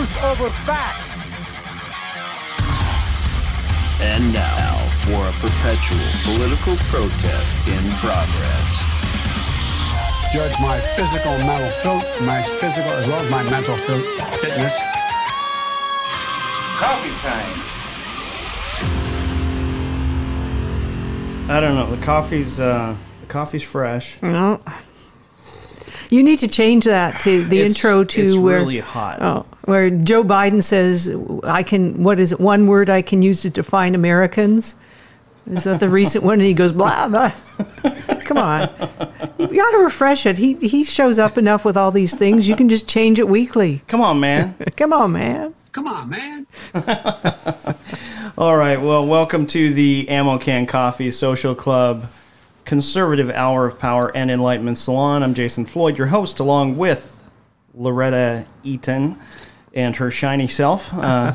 truth over facts. And now for a perpetual political protest in progress. Judge my physical, mental filth, my physical as well as my mental filth fitness. Coffee time. I don't know. The coffee's fresh. No. You need to change that to the intro to it's where really hot. Oh, where Joe Biden says, "I can." What is it? One word I can use to define Americans. Is that the recent one? And he goes, "Blah blah." Come on, you got to refresh it. He shows up enough with all these things. You can just change it weekly. Come on, man. Come on, man. Come on, man. All right. Well, welcome to the Ammo Can Coffee Social Club Conservative Hour of Power and Enlightenment Salon. I'm Jason Floyd, your host, along with Loretta Eaton and her shiny self.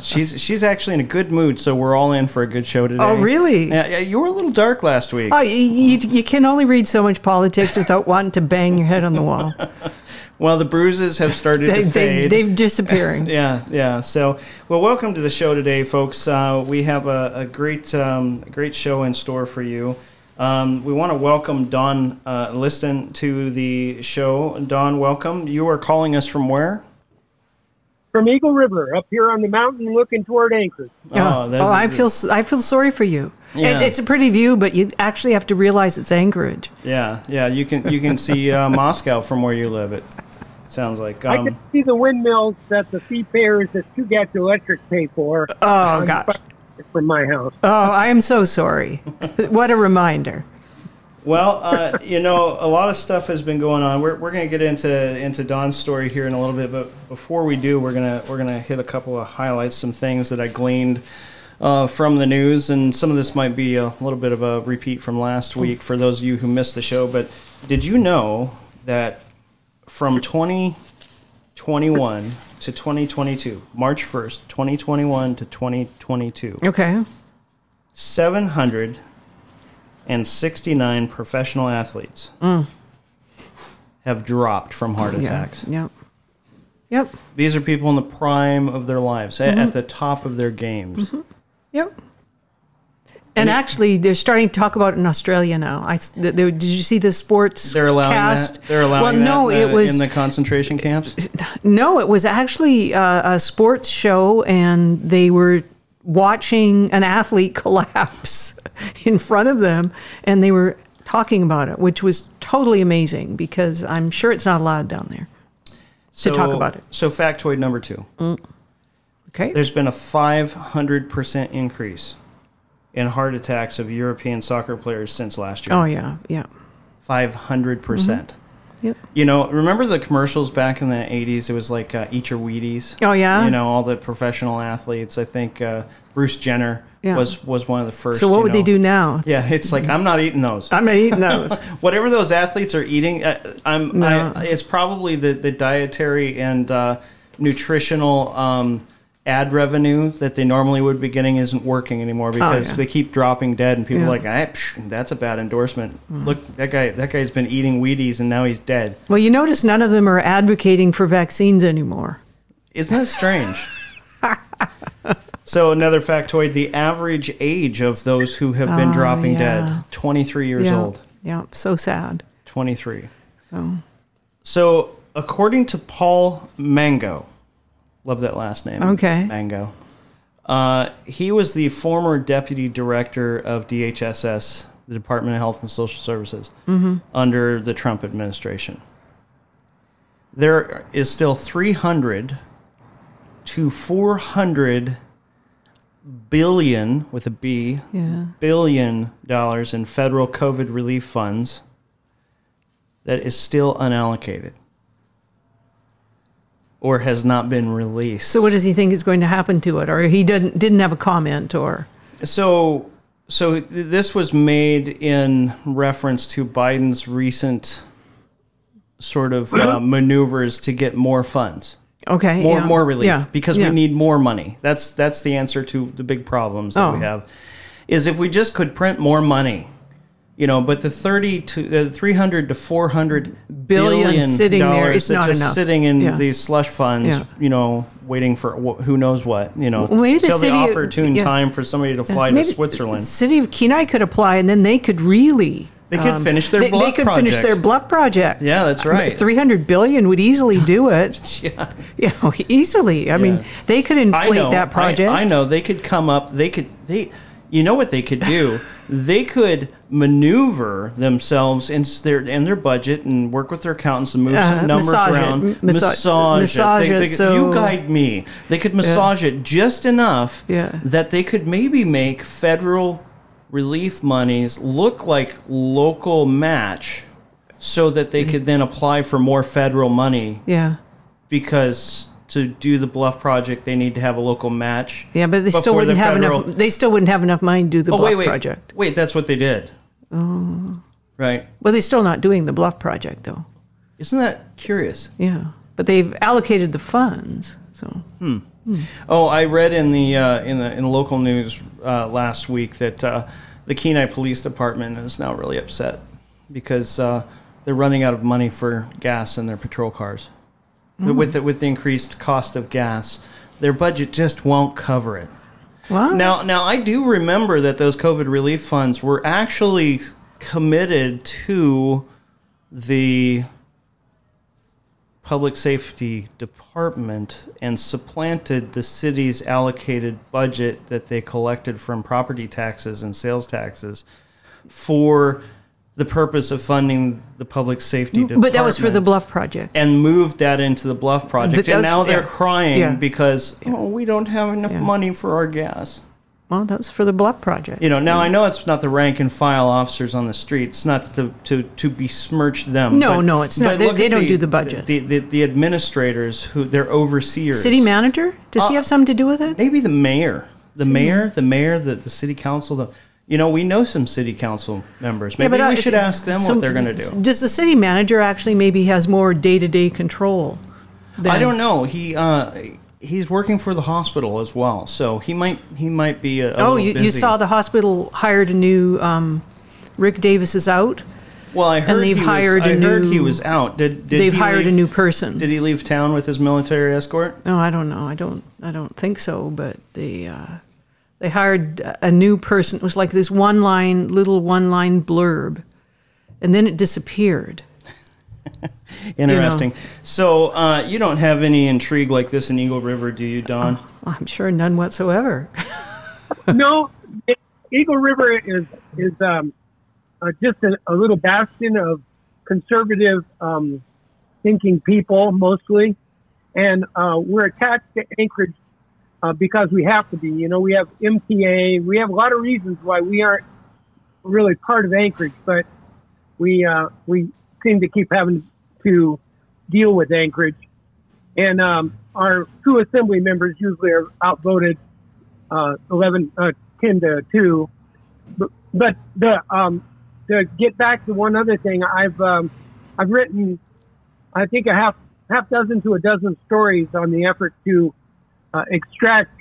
She's actually in a good mood, so we're all in for a good show today. Oh, really? You were a little dark last week. Oh, you can only read so much politics without wanting to bang your head on the wall. Well, the bruises have started to fade. They're disappearing. Yeah. So, well, welcome to the show today, folks. We have a great show in store for you. We want to welcome Donn Liston to the show. Donn, welcome. You are calling us from where? From Eagle River, up here on the mountain, looking toward Anchorage. I feel sorry for you. Yeah. It's a pretty view, but you actually have to realize it's Anchorage. Yeah. You can see Moscow from where you live. It sounds like I can see the windmills that the seafarers that you get to Electric pay for. Oh gosh, from my house. Oh, I am so sorry. What a reminder. Well, a lot of stuff has been going on. We're going to get into Don's story here in a little bit, but before we do, we're gonna hit a couple of highlights, some things that I gleaned from the news, and some of this might be a little bit of a repeat from last week for those of you who missed the show. But did you know that from 2021 to 2022, March 1st, 2021 to 2022, okay, 769 professional athletes have dropped from heart attacks. Yep. These are people in the prime of their lives, at the top of their games. Mm-hmm. Yep. And actually, they're starting to talk about it in Australia now. Did you see the sports they're allowing cast? That? They're allowing in the concentration camps? No, it was actually a sports show, and they were watching an athlete collapse in front of them, and they were talking about it, which was totally amazing because I'm sure it's not allowed down there to talk about it. So factoid number 2. Okay. There's been a 500% increase in heart attacks of European soccer players since last year. Oh, yeah. 500%. Mm-hmm. Yep. Remember the commercials back in the 80s? It was like, eat your Wheaties. Oh, yeah. All the professional athletes. I think Bruce Jenner was one of the first. So what would they do now? Yeah, it's like, I'm not eating those. Whatever those athletes are eating, it's probably the dietary and nutritional ad revenue that they normally would be getting isn't working anymore because they keep dropping dead, and people are like, that's a bad endorsement. Mm. Look, that guy's been eating Wheaties and now he's dead. Well, you notice none of them are advocating for vaccines anymore. Isn't that strange? So another factoid, the average age of those who have been dropping dead, 23 years old. Yeah, so sad. 23. So according to Paul Mango, love that last name. Okay. Mango. He was the former deputy director of DHSS, the Department of Health and Social Services, under the Trump administration. There is still 300 to 400 billion, with a B, billion dollars in federal COVID relief funds that is still unallocated. Or has not been released. So what does he think is going to happen to it? Or he didn't have a comment? Or so this was made in reference to Biden's recent sort of maneuvers to get more funds. Okay, more relief because we need more money. That's the answer to the big problems that we have. Is if we just could print more money, You know, but the 300 to 400 billion sitting dollars there is not just enough. Sitting in these slush funds, you know, waiting for who knows what, you know, maybe until the opportune time for somebody to fly to Switzerland. The city of Kenai could apply, and then they could really They could finish their Bluff Project. Yeah, that's right. 300 billion would easily do it. You know, easily. I mean, they could inflate that project. I know. They could come up. You know what they could do? They could maneuver themselves in their budget and work with their accountants and move some numbers around. Massage it. You guide me. They could massage it just enough that they could maybe make federal relief monies look like local match so that they could then apply for more federal money. Yeah. Because to do the Bluff Project, they need to have a local match. Yeah, but they still wouldn't have enough. They still wouldn't have enough money to do the Bluff Project. Wait, that's what they did. Oh, right. Well, they're still not doing the Bluff Project, though. Isn't that curious? Yeah, but they've allocated the funds. So. Oh, I read in the local news last week that the Kenai Police Department is now really upset because they're running out of money for gas in their patrol cars. With the increased cost of gas, their budget just won't cover it. Wow. Now I do remember that those COVID relief funds were actually committed to the Public Safety Department and supplanted the city's allocated budget that they collected from property taxes and sales taxes for the purpose of funding the Public Safety Department. But that was for the Bluff Project. And moved that into the Bluff Project. And now they're crying because, we don't have enough money for our gas. Well, that was for the Bluff Project. You know, now I know it's not the rank and file officers on the streets, not to besmirch them. No, it's not. They don't do the budget. The administrators, they're overseers. City manager? Does he have something to do with it? Maybe the mayor. The city council, you know, we know some city council members. Maybe we should ask them what they're going to do. Does the city manager actually maybe has more day-to-day control? I don't know. He's working for the hospital as well, so he might be a little busy. You saw the hospital hired a new Rick Davis is out. Well, he was out. Did they've hired a new person? Did he leave town with his military escort? No, I don't know. I don't think so. But they. They hired a new person. It was like this little one-line blurb, and then it disappeared. Interesting. You know? So you don't have any intrigue like this in Eagle River, do you, Don? I'm sure none whatsoever. No, Eagle River is just a little bastion of conservative thinking people, mostly, and we're attached to Anchorage. Because we have to be, you know, we have MTA, we have a lot of reasons why we aren't really part of Anchorage, but we seem to keep having to deal with Anchorage. And our two assembly members usually are outvoted 10 to 2. But to get back to one other thing, I've written, I think, a half dozen to a dozen stories on the effort to extract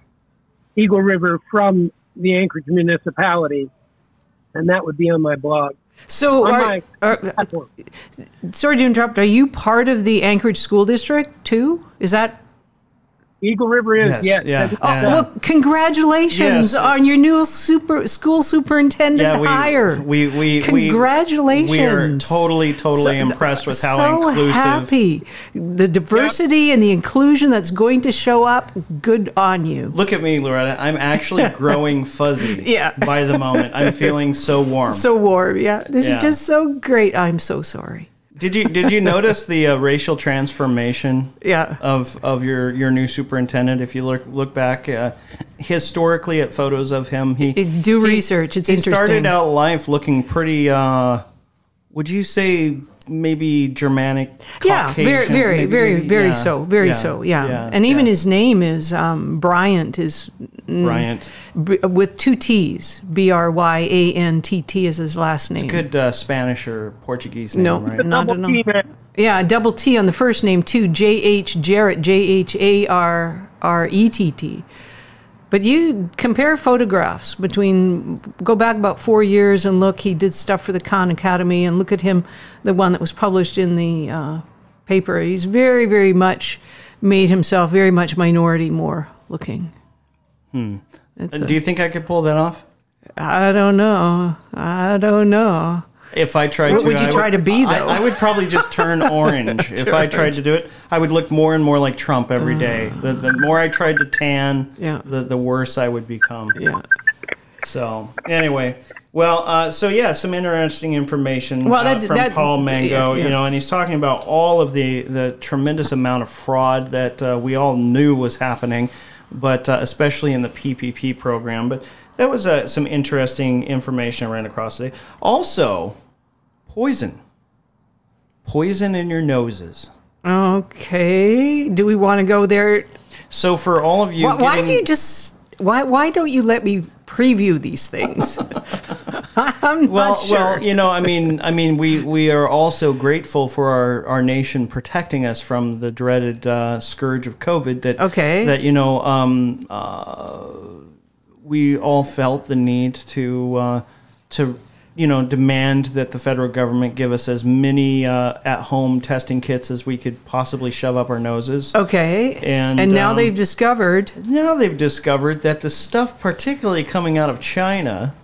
Eagle River from the Anchorage municipality, and that would be on my blog. So, sorry to interrupt, are you part of the Anchorage School District too? Is that? Eagle River is, yes. Yeah. Oh, well, congratulations on your new school superintendent hire. We congratulations. We are totally impressed with how inclusive. So happy. The diversity and the inclusion that's going to show up, good on you. Look at me, Loretta. I'm actually growing fuzzy by the moment. I'm feeling so warm. So warm, yeah. This is just so great. I'm so sorry. Did you notice the racial transformation of your new superintendent? If you look back historically at photos of him, he research. It's interesting. He started out life looking pretty. Would you say maybe Germanic? Caucasian, very, very so. And even his name is Bryant is with two T's. Bryantt is his last name. It's a good Spanish or Portuguese name, right? No, not a double T on the first name too. J H Jarrett, J H A R R E T T. But you compare photographs between, go back about 4 years and look, he did stuff for the Khan Academy, and look at him, the one that was published in the paper. He's very, very much made himself very much minority more looking. Hmm. Do you think I could pull that off? I don't know. If I tried what would you try to be, though? I would probably just turn orange if I tried to do it. I would look more and more like Trump every day. The more I tried to tan, the worse I would become. Yeah. So, anyway. Well, some interesting information from Paul Mango, and he's talking about all of the tremendous amount of fraud that we all knew was happening, but especially in the PPP program. But that was some interesting information I ran across today. Also, poison in your noses. Okay, do we want to go there? So for all of you, why don't you let me preview these things? I'm not sure. Well, I mean, we are also grateful for our nation protecting us from the dreaded scourge of COVID. We all felt the need to demand that the federal government give us as many at-home testing kits as we could possibly shove up our noses. Okay. And now they've discovered... that the stuff particularly coming out of China...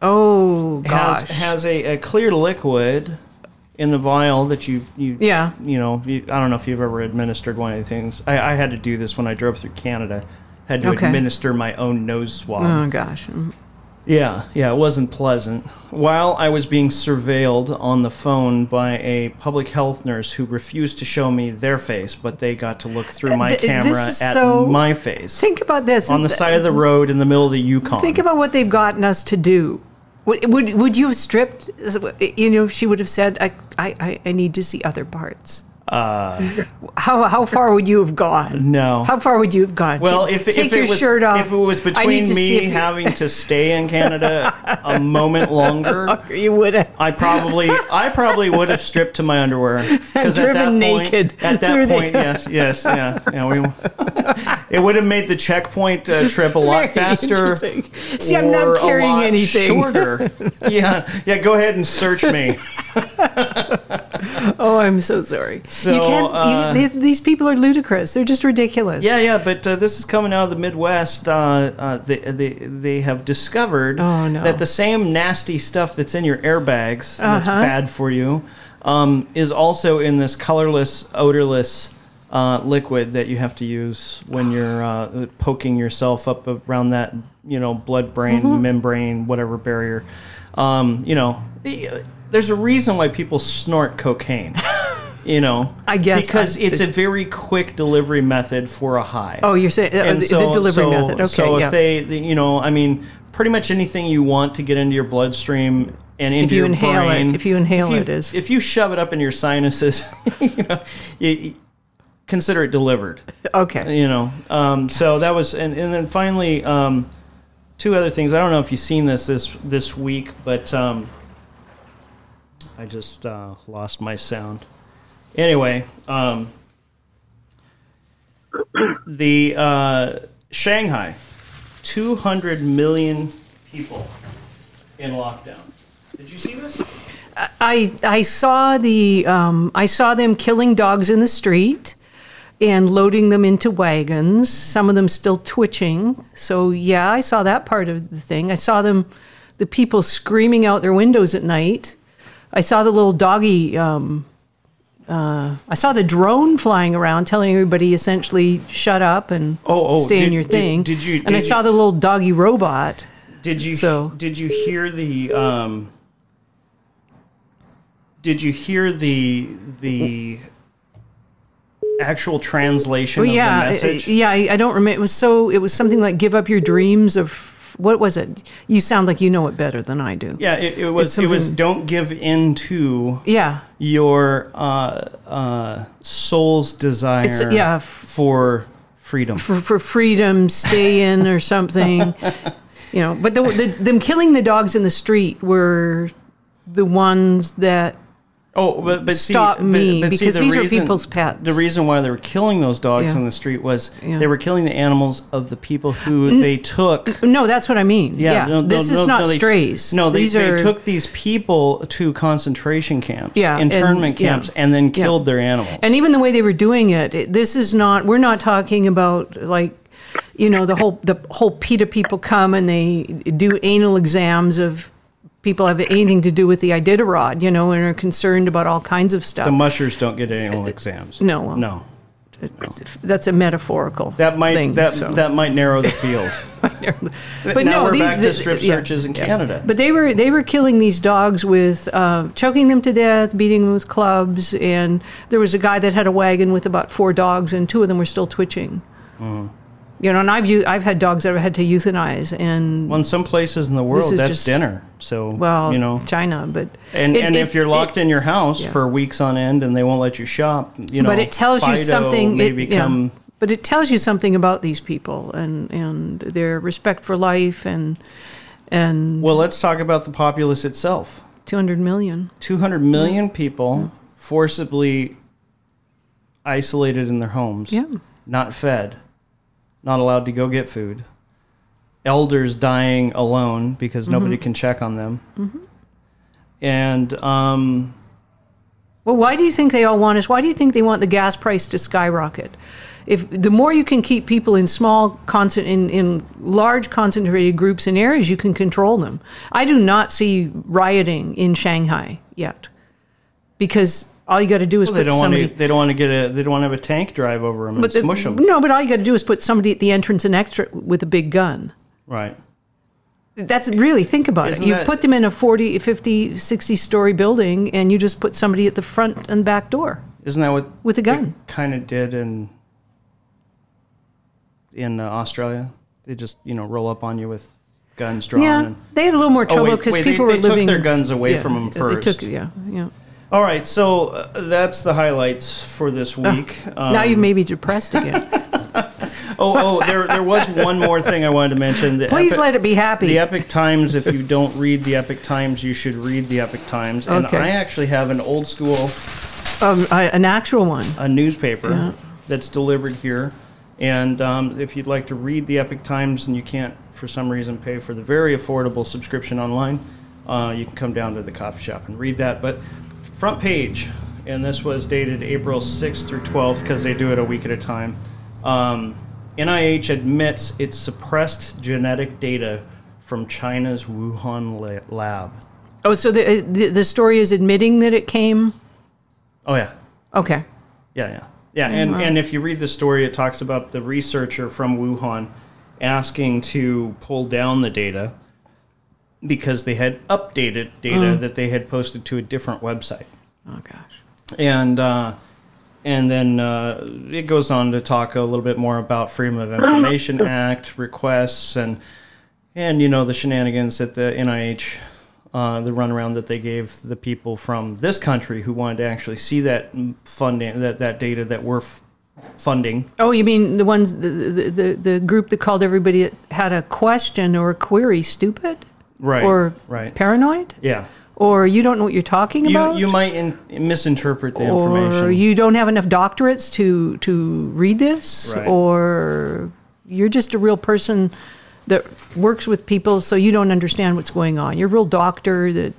Oh, gosh. Has a clear liquid in the vial that you I don't know if you've ever administered one of these things. I had to do this when I drove through Canada. Had to administer my own nose swab. Oh, gosh. Yeah, it wasn't pleasant. While I was being surveilled on the phone by a public health nurse who refused to show me their face, but they got to look through my camera my face. Think about this. On the side of the road in the middle of the Yukon. Think about what they've gotten us to do. Would you have stripped? She would have said, I need to see other parts. How far would you have gone? No. How far would you have gone? Well, if it was between me having to stay in Canada a moment longer, you would have. I probably would have stripped to my underwear because driven naked at that point. It would have made the checkpoint trip a lot faster. See, I'm not carrying anything. Shorter. Yeah. Go ahead and search me. Oh, I'm so sorry. So, you can't, these people are ludicrous. They're just ridiculous. Yeah, but this is coming out of the Midwest. They have discovered that the same nasty stuff that's in your airbags that's bad for you is also in this colorless, odorless liquid that you have to use when you're poking yourself up around that blood-brain membrane, whatever barrier. There's a reason why people snort cocaine, I guess. Because it's a very quick delivery method for a high. Oh, you're saying the delivery method. Okay, so if pretty much anything you want to get into your bloodstream and into your brain. If you inhale it. If you shove it up in your sinuses, you consider it delivered. Okay. So that was... And then finally, two other things. I don't know if you've seen this week, but... I just lost my sound. Anyway, the Shanghai, 200 million people in lockdown. Did you see this? I saw them killing dogs in the street and loading them into wagons. Some of them still twitching. So yeah, I saw that part of the thing. I saw the people screaming out their windows at night. I saw the little doggy, I saw the drone flying around telling everybody essentially shut up and stay in your thing. I saw the little doggy robot. Did you hear the actual translation of the message? Yeah, I don't remember. It was something like give up your dreams of... What was it? You sound like you know it better than I do. Yeah, it was don't give in to your soul's desire for freedom. For freedom, stay in or something. But them killing the dogs in the street were the ones that Oh, but stop see, me but because see, the these reason, are people's pets. The reason why they were killing those dogs on the street was they were killing the animals of the people who they took. No, that's what I mean. Yeah, no, this is not strays. No, they took these people to concentration camps, internment camps, and then killed their animals. And even the way they were doing it, this is not. We're not talking about like. You know, the whole PETA people come and they do anal exams of people have anything to do with the Iditarod, you know, and are concerned about all kinds of stuff. The mushers don't get anal exams. No. That's a metaphorical thing. That might narrow the field. But now we're back to strip searches in Canada. But they were killing these dogs with choking them to death, beating them with clubs, and there was a guy that had a wagon with about 4 dogs, and 2 of them were still twitching. Mm-hmm. You know, and I've had dogs that I've had to euthanize, and well, in some places in the world that's just, dinner. So well, you know, China, but if you're locked in your house for weeks on end and they won't let you shop, you know, but it tells you something. But it tells you something about these people and their respect for life and. Well, let's talk about the populace itself. 200 million. 200 million people forcibly isolated in their homes. Yeah. Not fed. Not allowed to go get food. Elders dying alone because nobody can check on them. Mm-hmm. And well, why do you think they all want us? Why do you think they want the gas price to skyrocket? If the more you can keep people in small, in large concentrated groups and areas, you can control them. I do not see rioting in Shanghai yet because. All you got to do is they don't want to have a tank drive over them and smush them. No, but all you got to do is put somebody at the entrance and exit with a big gun. Right. That's really think about it. You put them in a 40, 50, 60 story building, and you just put somebody at the front and back door. Isn't that what with a gun kind of did in Australia? They just roll up on you with guns drawn. Yeah, they had a little more trouble because people were living. They took their guns away from them first. They took All right, so that's the highlights for this week. Now you may be depressed again. There was one more thing I wanted to mention. Please let it be happy. The Epoch Times, if you don't read the Epoch Times, you should read the Epoch Times. Okay. And I actually have an old school... an actual one. A newspaper that's delivered here. And if you'd like to read the Epoch Times and you can't, for some reason, pay for the very affordable subscription online, you can come down to the coffee shop and read that. But... front page, and this was dated April 6th through 12th because they do it a week at a time. NIH admits it suppressed genetic data from China's Wuhan lab. Oh, so the story is admitting that it came? Oh, yeah. Okay. Yeah. And if you read the story, it talks about the researcher from Wuhan asking to pull down the data. Because they had updated data that they had posted to a different website. Oh gosh! And then it goes on to talk a little bit more about Freedom of Information Act requests and the shenanigans that the NIH, the runaround that they gave the people from this country who wanted to actually see that funding that data that we're funding. Oh, you mean the ones the group that called everybody that had a question or a query stupid? Right. Or paranoid? Yeah. Or you don't know what you're talking about? You might misinterpret the information. Or you don't have enough doctorates to read this? Right. Or you're just a real person that works with people, so you don't understand what's going on. You're a real doctor that...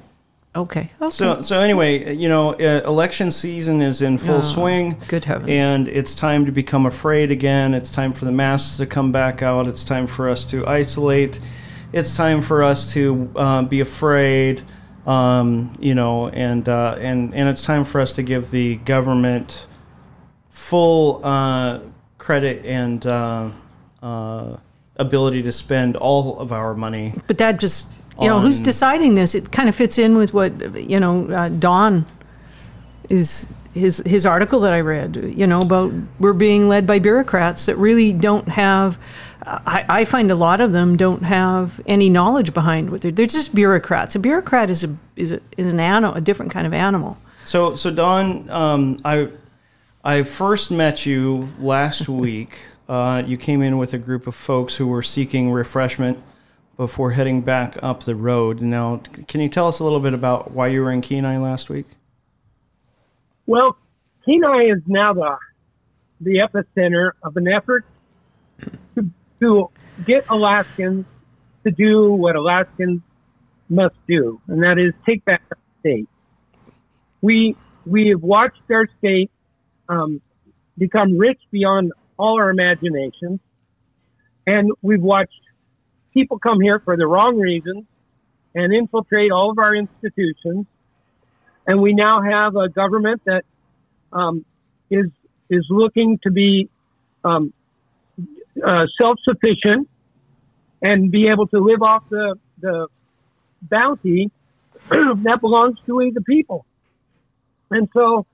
Okay. So anyway, election season is in full swing. Good heavens. And it's time to become afraid again. It's time for the masks to come back out. It's time for us to isolate. It's time for us to be afraid, and it's time for us to give the government full credit and ability to spend all of our money. But that just, who's deciding this? It kind of fits in with what, Don is... His article that I read, about we're being led by bureaucrats that really don't have, I find a lot of them don't have any knowledge behind what they're just bureaucrats. A bureaucrat is an animal, a different kind of animal. So Don, I first met you last week. You came in with a group of folks who were seeking refreshment before heading back up the road. Now, can you tell us a little bit about why you were in Kenai last week? Well, Kenai is now the epicenter of an effort to get Alaskans to do what Alaskans must do, and that is take back our state. We have watched our state become rich beyond all our imaginations, and we've watched people come here for the wrong reasons and infiltrate all of our institutions. And we now have a government that is looking to be self-sufficient and be able to live off the bounty that belongs to we the people. And so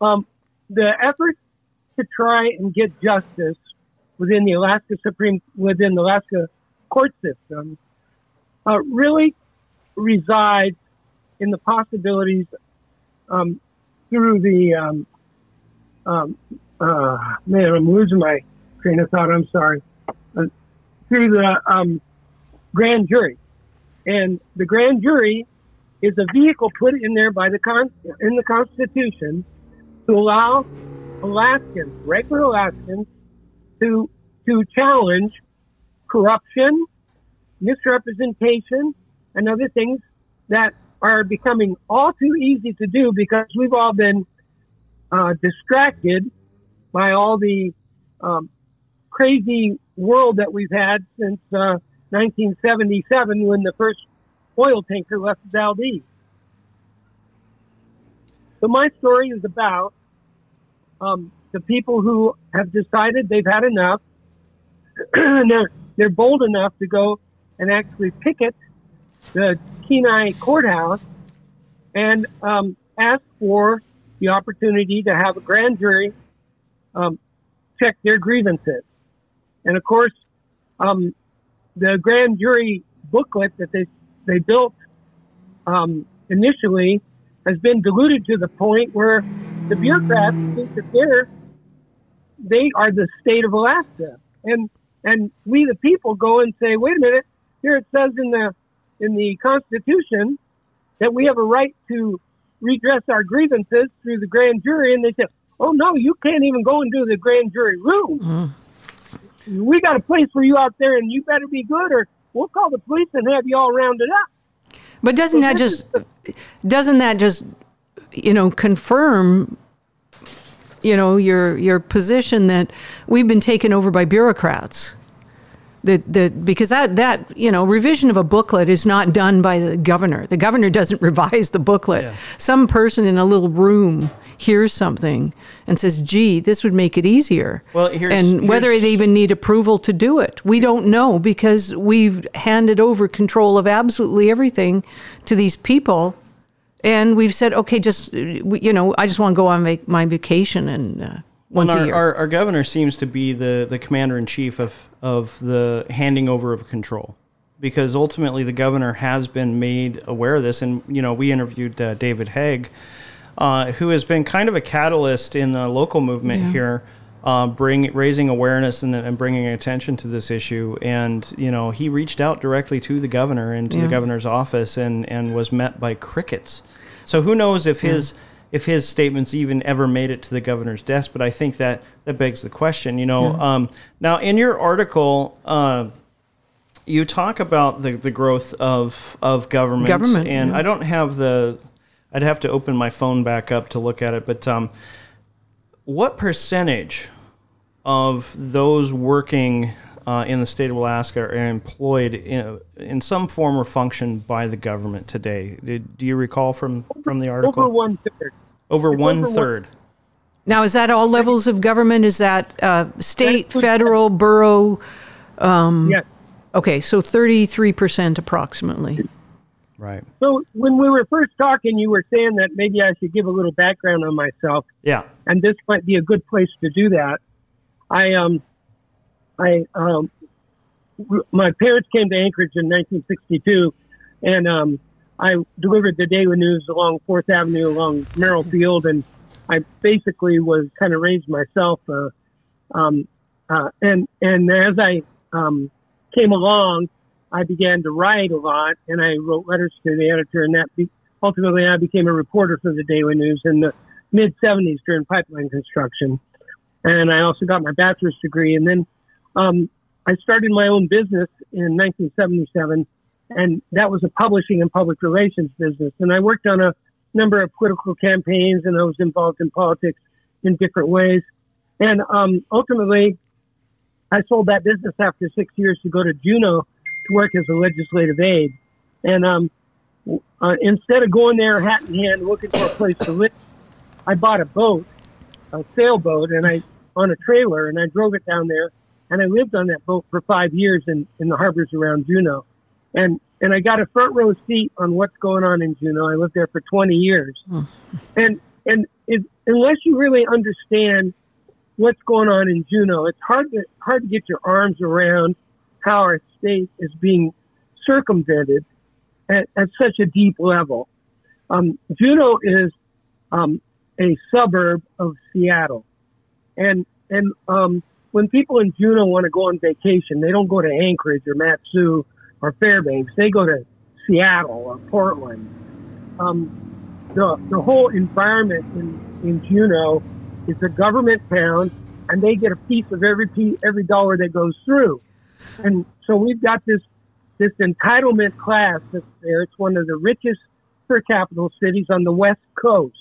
the effort to try and get justice within the Alaska Alaska court system really resides in the possibilities through the man, I'm losing my train of thought. I'm sorry. Through the grand jury, and the grand jury is a vehicle put in there by the Constitution to allow Alaskans, regular Alaskans, to challenge corruption, misrepresentation, and other things that are becoming all too easy to do because we've all been distracted by all the crazy world that we've had since 1977 when the first oil tanker left Valdez. So my story is about the people who have decided they've had enough, and they're bold enough to go and actually picket the Kenai courthouse and ask for the opportunity to have a grand jury check their grievances. And of course, the grand jury booklet that they built initially has been diluted to the point where the bureaucrats think that they are the state of Alaska, and we the people go and say, wait a minute, here it says in the Constitution that we have a right to redress our grievances through the grand jury, and they say, oh no, you can't even go into the grand jury room. We got a place for you out there, and you better be good, or we'll call the police and have you all rounded up. But doesn't that just confirm your position that we've been taken over by bureaucrats? That because that revision of a booklet is not done by the governor. The governor doesn't revise the booklet. Yeah. Some person in a little room hears something and says, "Gee, this would make it easier." Well, and whether they even need approval to do it, we don't know because we've handed over control of absolutely everything to these people, and we've said, "Okay, I just want to go on my vacation and." Once a year. Our governor seems to be the commander-in-chief of the handing over of control, because ultimately the governor has been made aware of this. And, we interviewed David Haig, who has been kind of a catalyst in the local movement here, raising awareness and bringing attention to this issue. And, he reached out directly to the governor and to the governor's office and was met by crickets. So who knows if his... if his statements even ever made it to the governor's desk, but I think that begs the question, Now, in your article, you talk about the growth of government. And I don't have I'd have to open my phone back up to look at it, but what percentage of those working in the state of Alaska are employed in some form or function by the government today? Do you recall from the article? Over one third. Now, is that all levels of government? Is that state, federal, borough? Yes. Okay, so 33% approximately. Right. So when we were first talking, you were saying that maybe I should give a little background on myself. Yeah. And this might be a good place to do that. I my parents came to Anchorage in 1962, and I delivered the daily news along 4th Avenue along Merrill Field, and I basically was kind of raised myself. And as I came along, I began to write a lot, and I wrote letters to the editor, and ultimately I became a reporter for the daily news, and the mid-70s during pipeline construction. And I also got my bachelor's degree. And then I started my own business in 1977, and that was a publishing and public relations business. And I worked on a number of political campaigns, and I was involved in politics in different ways. And ultimately, I sold that business after 6 years to go to Juneau to work as a legislative aide. And instead of going there hat in hand looking for a place to live, I bought a boat, a sailboat, and on a trailer, and I drove it down there. And I lived on that boat for 5 years in the harbors around Juneau. And I got a front row seat on what's going on in Juneau. I lived there for 20 years. Oh. And unless you really understand what's going on in Juneau, it's hard to get your arms around how our state is being circumvented at such a deep level. Juneau is a suburb of Seattle. And when people in Juneau want to go on vacation, they don't go to Anchorage or Matsu or Fairbanks. They go to Seattle or Portland. The whole environment in Juneau is a government town, and they get a piece of every dollar that goes through. And so we've got this entitlement class that's there. It's one of the richest per capita cities on the West Coast.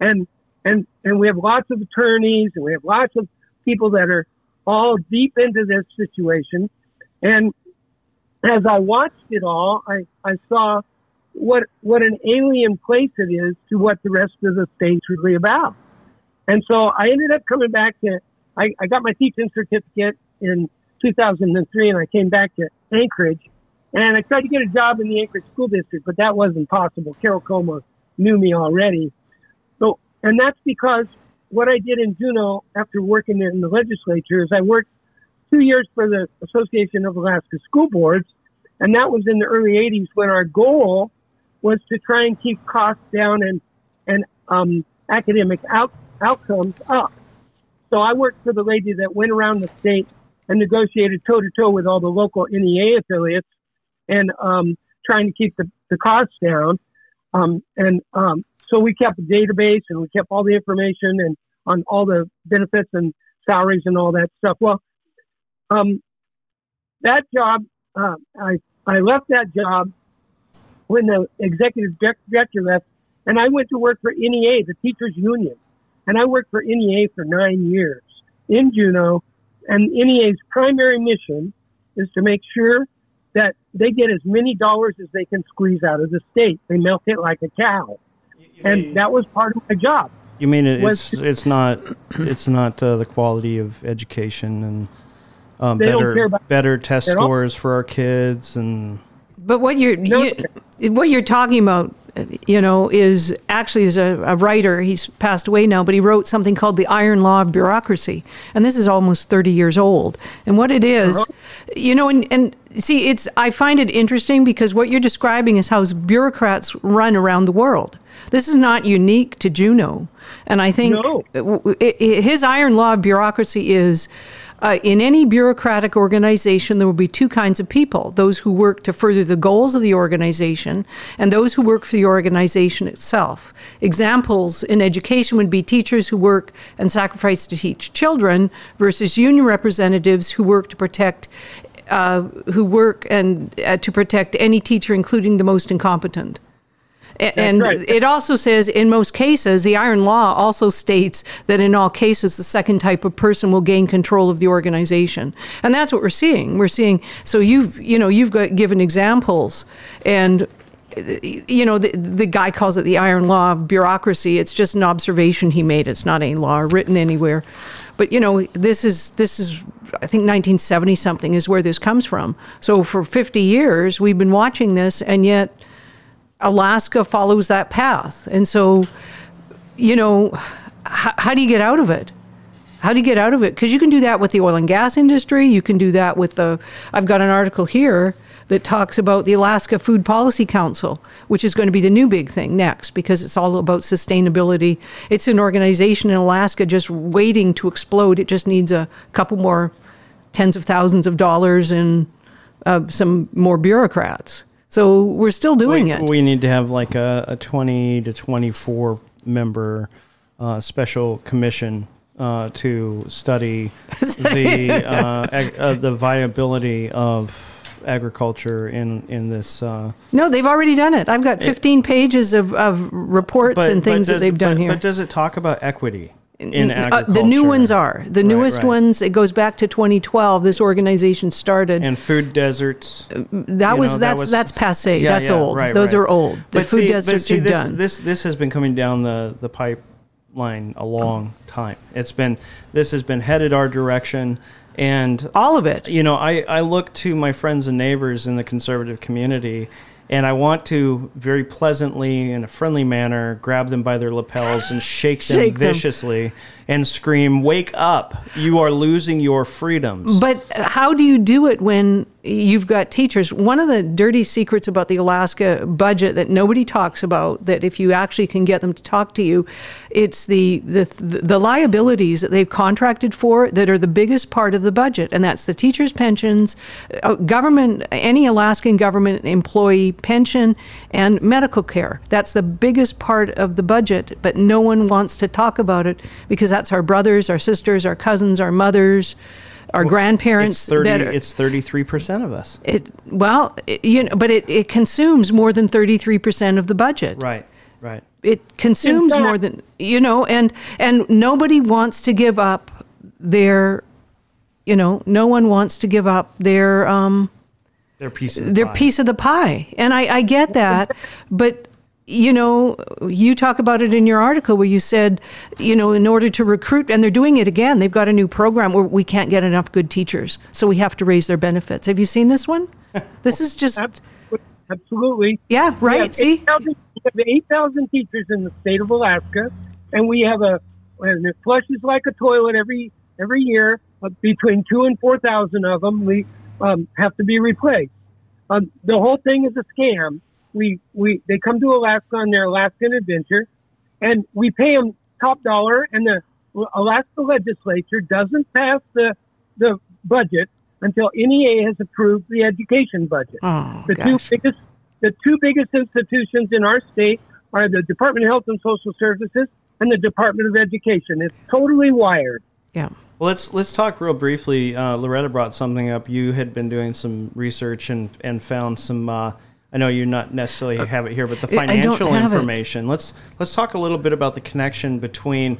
And we have lots of attorneys, and we have lots of people that are all deep into this situation. And as I watched it all, I saw what an alien place it is to what the rest of the state's really about. And so I ended up coming back to, I got my teaching certificate in 2003, and I came back to Anchorage, and I tried to get a job in the Anchorage School District, but that wasn't possible. Carol Como knew me already. So, and that's because what I did in Juneau after working in the legislature is I worked 2 years for the Association of Alaska School Boards, and that was in the early 80s when our goal was to try and keep costs down and academic outcomes up. So I worked for the lady that went around the state and negotiated toe-to-toe with all the local NEA affiliates and trying to keep the costs down. So we kept a database, and we kept all the information and on all the benefits and salaries and all that stuff. Well, that job, I left that job when the executive director left, and I went to work for NEA, the teachers union. And I worked for NEA for 9 years in Juneau. And NEA's primary mission is to make sure that they get as many dollars as they can squeeze out of the state. They milk it like a cow. And that was part of my job. You mean it's not the quality of education and better test scores for our kids and. But what you're talking about, is actually is a writer. He's passed away now, but he wrote something called The Iron Law of Bureaucracy, and this is almost 30 years old. And what it is, I find it interesting because what you're describing is how bureaucrats run around the world. This is not unique to Juneau, and I think his Iron Law of Bureaucracy is. In any bureaucratic organization, there will be two kinds of people, those who work to further the goals of the organization and those who work for the organization itself. Examples in education would be teachers who work and sacrifice to teach children versus union representatives who work to protect any teacher, including the most incompetent. And right. It also says in most cases, the Iron Law also states that in all cases, the second type of person will gain control of the organization. And that's what we're seeing. So you've given examples and, the guy calls it the Iron Law of Bureaucracy. It's just an observation he made. It's not a law written anywhere. But, this is I think 1970 something is where this comes from. So for 50 years, we've been watching this and yet Alaska follows that path. And so, how do you get out of it? How do you get out of it? Because you can do that with the oil and gas industry. You can do that with I've got an article here that talks about the Alaska Food Policy Council, which is going to be the new big thing next because it's all about sustainability. It's an organization in Alaska just waiting to explode. It just needs a couple more tens of thousands of dollars and some more bureaucrats. So we're still doing it. We need to have like a 20 to 24 member special commission to study the viability of agriculture in this. No, they've already done it. I've got 15 pages of reports and things that they've done here. But does it talk about equity in agriculture? The new ones are. The newest ones, it goes back to 2012. This organization started. And food deserts. That's passé. Yeah, that's old. Right, those are old. The food deserts are done. This has been coming down the pipeline a long time. This has been headed our direction. And all of it. You know, I look to my friends and neighbors in the conservative community, and I want to very pleasantly, in a friendly manner, grab them by their lapels and shake them viciously and scream, "Wake up! You are losing your freedoms." But how do you do it when you've got teachers? One of the dirty secrets about the Alaska budget that nobody talks about, that if you actually can get them to talk to you, it's the liabilities that they've contracted for that are the biggest part of the budget, and that's the teachers' pensions, any Alaskan government employee pension, and medical care. That's the biggest part of the budget, but no one wants to talk about it because that's our brothers, our sisters, our cousins, our mothers, our grandparents. It's 33% of us. It consumes more than 33% of the budget. Right. It consumes more than, and nobody wants to give up their, no one wants to give up their piece of the pie. And I get that, but you talk about it in your article where you said, in order to recruit, and they're doing it again. They've got a new program where we can't get enough good teachers, so we have to raise their benefits. Have you seen this one? This is just... Absolutely. Yeah, right, we have 8,000 teachers in the state of Alaska, and we have and it flushes like a toilet every year, between 2,000 and 4,000 of them we have to be replaced. The whole thing is a scam. They come to Alaska on their Alaskan adventure, and we pay them top dollar, and the Alaska legislature doesn't pass the budget until NEA has approved the education budget. The two biggest institutions in our state are the Department of Health and Social Services and the Department of Education. It's totally wired. Yeah. Well, let's talk real briefly. Loretta brought something up. You had been doing some research and found some. I know you not necessarily have it here, but the financial information. Let's talk a little bit about the connection between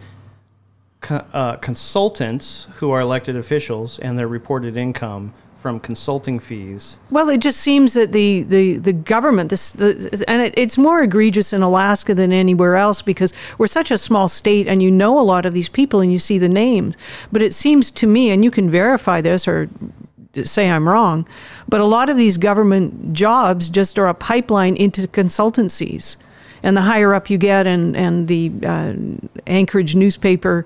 consultants who are elected officials and their reported income from consulting fees. Well, it just seems that the government, it's more egregious in Alaska than anywhere else because we're such a small state, and you know a lot of these people and you see the names. But it seems to me, and you can verify this or say I'm wrong, but a lot of these government jobs just are a pipeline into consultancies. And the higher up you get, and the Anchorage newspaper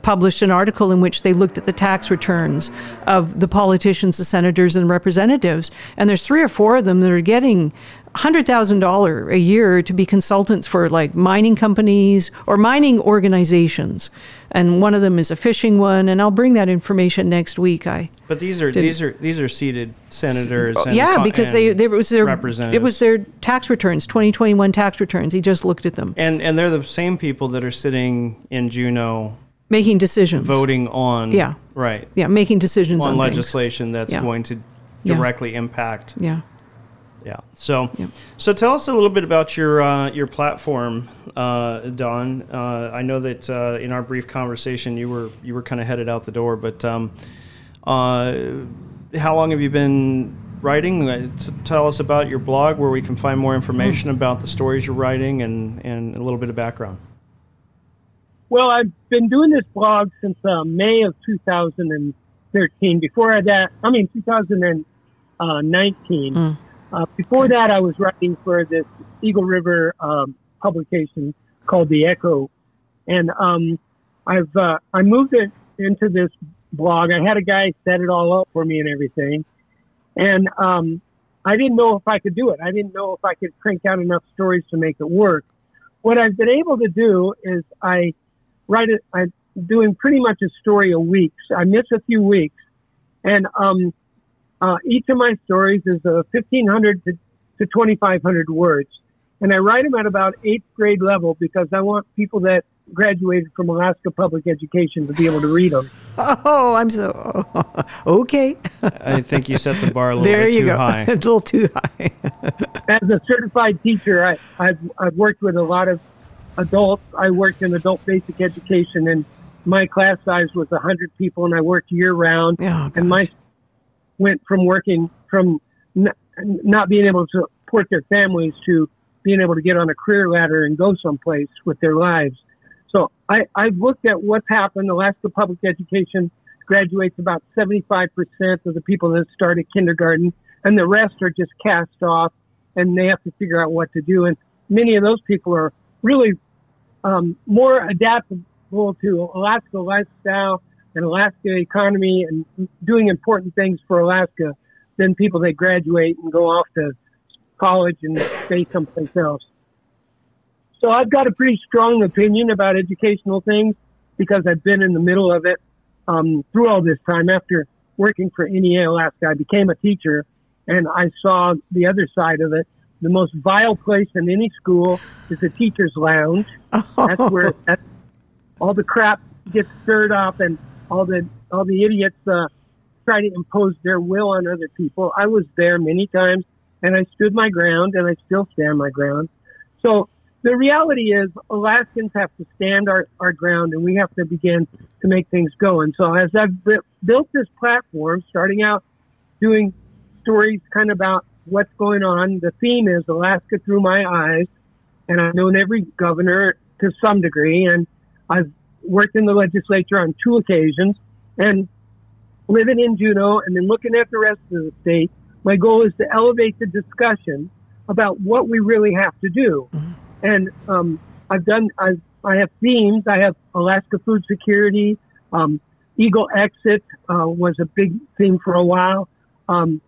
published an article in which they looked at the tax returns of the politicians, the senators, and representatives. And there's 3 or 4 of them that are getting $100,000 a year to be consultants for like mining companies or mining organizations, and one of them is a fishing one. And I'll bring that information next week. But these are seated senators. Because it was their tax returns, 2021 tax returns. He just looked at them, and they're the same people that are sitting in Juneau making decisions, voting on making decisions on legislation that's going to directly impact. So tell us a little bit about your platform, Donn. I know that in our brief conversation you were kind of headed out the door, but how long have you been writing? Tell us about your blog, where we can find more information about the stories you're writing and a little bit of background. Well, I've been doing this blog since May of 2013. Before that, 2019. Before that, I was writing for this Eagle River publication called The Echo, and I moved it into this blog. I had a guy set it all up for me and everything, and I didn't know if I could do it. I didn't know if I could crank out enough stories to make it work. What I've been able to do is I write it. I'm doing pretty much a story a week. So I miss a few weeks, and each of my stories is 1,500 to 2,500 words. And I write them at about 8th grade level because I want people that graduated from Alaska Public Education to be able to read them. Oh, I'm so... Okay. I think you set the bar a little bit too high. A little too high. As a certified teacher, I've worked with a lot of adults. I worked in adult basic education, and my class size was 100 people, and I worked year-round. Oh, and my went from working from not being able to support their families to being able to get on a career ladder and go someplace with their lives. So I've looked at what's happened. Alaska Public Education graduates about 75% of the people that started kindergarten, and the rest are just cast off, and they have to figure out what to do. And many of those people are really more adaptable to Alaska lifestyle and Alaska economy and doing important things for Alaska than people that graduate and go off to college and stay someplace else. So I've got a pretty strong opinion about educational things because I've been in the middle of it through all this time. After working for NEA Alaska, I became a teacher, and I saw the other side of it. The most vile place in any school is the teacher's lounge. Oh. That's where all the crap gets stirred up, and all the idiots try to impose their will on other people. I was there many times, and I stood my ground, and I still stand my ground. So the reality is Alaskans have to stand our ground, and we have to begin to make things go. And so as I've built this platform, starting out doing stories kind of about what's going on, the theme is Alaska through my eyes. And I've known every governor to some degree, and I've worked in the legislature on two occasions. And living in Juneau and then looking at the rest of the state, my goal is to elevate the discussion about what we really have to do. And I have themes. I have Alaska food security. Eagle exit was a big theme for a while. And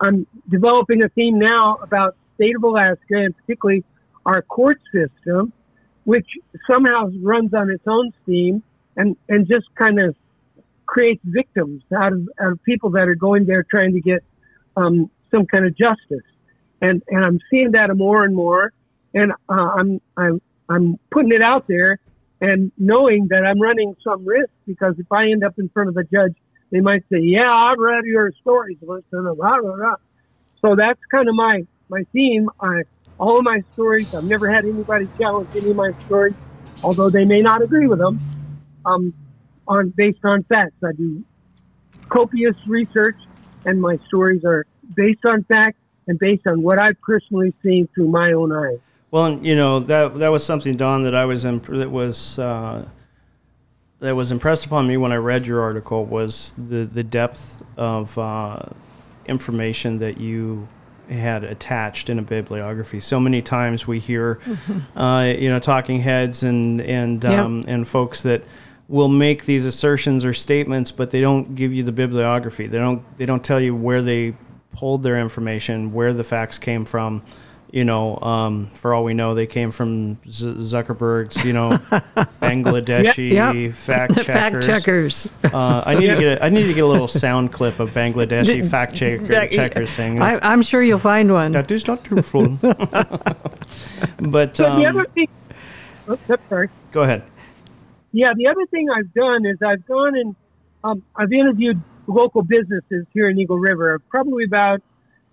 I'm developing a theme now about state of Alaska and particularly our court system, which somehow runs on its own steam and just kind of creates victims out of people that are going there trying to get some kind of justice. And I'm seeing that more and more. And I'm putting it out there and knowing that I'm running some risk, because if I end up in front of a judge, they might say, yeah, I've read your stories. So that's kind of my theme. All of my stories, I've never had anybody challenge any of my stories, although they may not agree with them, based on facts. I do copious research, and my stories are based on facts and based on what I've personally seen through my own eyes. Well, and, you know, that was something, Donn, that was impressed upon me when I read your article, was the depth of information that you had attached in a bibliography. So many times we hear, talking heads and folks that will make these assertions or statements, but they don't give you the bibliography. They don't tell you where they pulled their information, where the facts came from. For all we know, they came from Zuckerberg's, Bangladeshi fact checkers. I need to get a little sound clip of Bangladeshi fact checkers saying. I'm sure you'll find one. That is not truthful. But the other thing. Sorry. Go ahead. Yeah, the other thing I've done is I've gone and I've interviewed local businesses here in Eagle River, probably about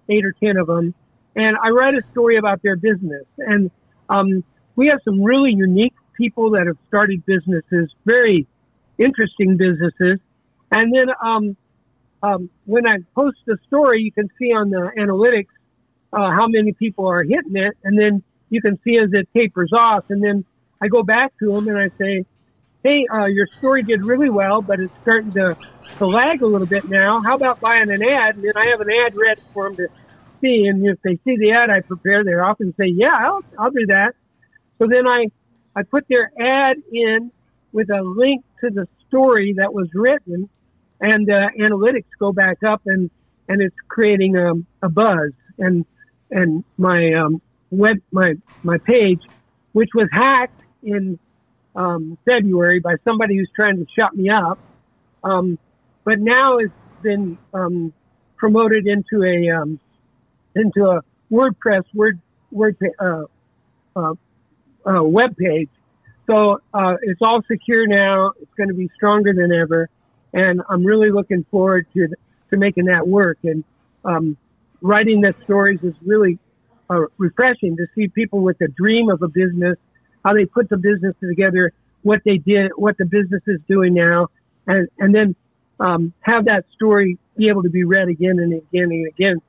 8 or 10 of them. And I write a story about their business. And we have some really unique people that have started businesses, very interesting businesses. And then when I post the story, you can see on the analytics how many people are hitting it. And then you can see as it tapers off. And then I go back to them and I say, hey, your story did really well, but it's starting to lag a little bit now. How about buying an ad? And then I have an ad ready for them to see, and if they see the ad I prepare, they often say, yeah, I'll do that. So then I put their ad in with a link to the story that was written, and analytics go back up, and it's creating a buzz. And my my page, which was hacked in February by somebody who's trying to shut me up, but now it's been promoted into a WordPress web page So it's all secure now. It's going to be stronger than ever. And I'm really looking forward to making that work. And writing the stories is really refreshing to see people with the dream of a business, how they put the business together, what they did, what the business is doing now, and then have that story be able to be read again and again and again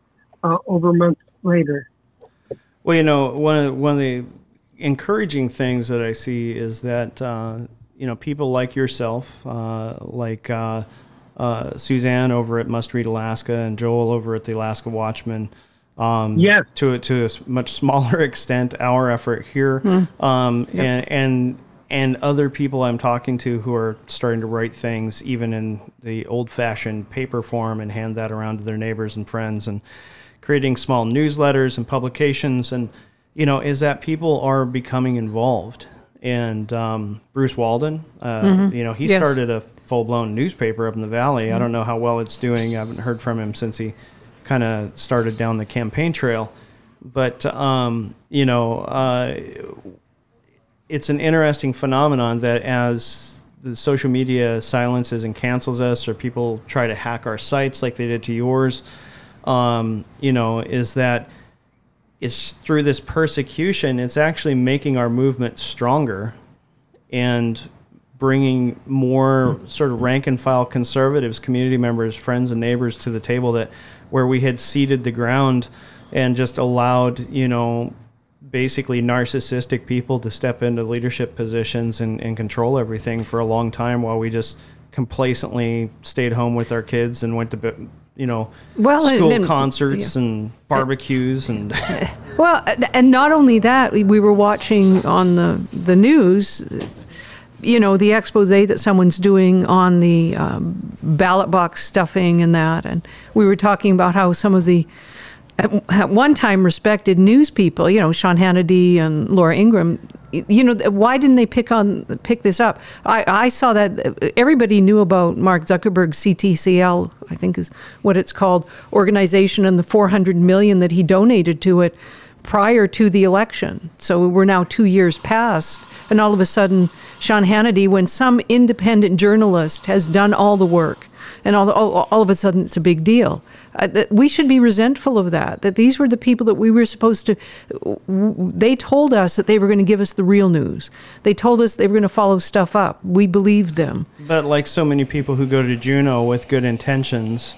over months later. Well, you know, one of the encouraging things that I see is that, you know, people like yourself, like Suzanne over at Must Read Alaska and Joel over at the Alaska Watchman, yes. to a much smaller extent, our effort here, yep. and other people I'm talking to who are starting to write things even in the old-fashioned paper form and hand that around to their neighbors and friends and creating small newsletters and publications, and, you know, is that people are becoming involved. And Bruce Walden, you know, he yes. started a full-blown newspaper up in the valley. Mm-hmm. I don't know how well it's doing. I haven't heard from him since he kind of started down the campaign trail. But, you know, it's an interesting phenomenon that as the social media silences and cancels us, or people try to hack our sites like they did to yours, you know, is that it's through this persecution, it's actually making our movement stronger and bringing more sort of rank and file conservatives, community members, friends and neighbors to the table that where we had ceded the ground and just allowed, you know, basically narcissistic people to step into leadership positions and control everything for a long time while we just complacently stayed home with our kids and went to bed. You know, school and concerts and barbecues and... Well, and not only that, we were watching on the news, you know, the expose that someone's doing on the ballot box stuffing and that. And we were talking about how some of the, at one time, respected news people, you know, Sean Hannity and Laura Ingram, you know, why didn't they pick this up? I saw that everybody knew about Mark Zuckerberg's CTCL, I think is what it's called, organization, and the $400 million that he donated to it prior to the election. So we're now 2 years past, and all of a sudden, Sean Hannity, when some independent journalist has done all the work, and all of a sudden it's a big deal. We should be resentful of that, that these were the people that we were supposed to, they told us that they were going to give us the real news. They told us they were going to follow stuff up. We believed them. But like so many people who go to Juneau with good intentions,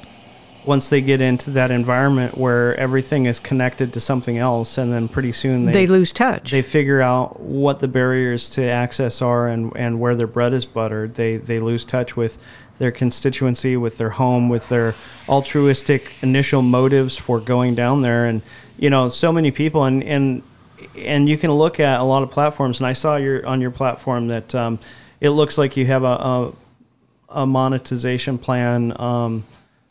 once they get into that environment where everything is connected to something else, and then pretty soon they lose touch. They figure out what the barriers to access are and where their bread is buttered. They lose touch with their constituency, with their home, with their altruistic initial motives for going down there. And, you know, so many people, and you can look at a lot of platforms, and I saw on your platform that it looks like you have a monetization plan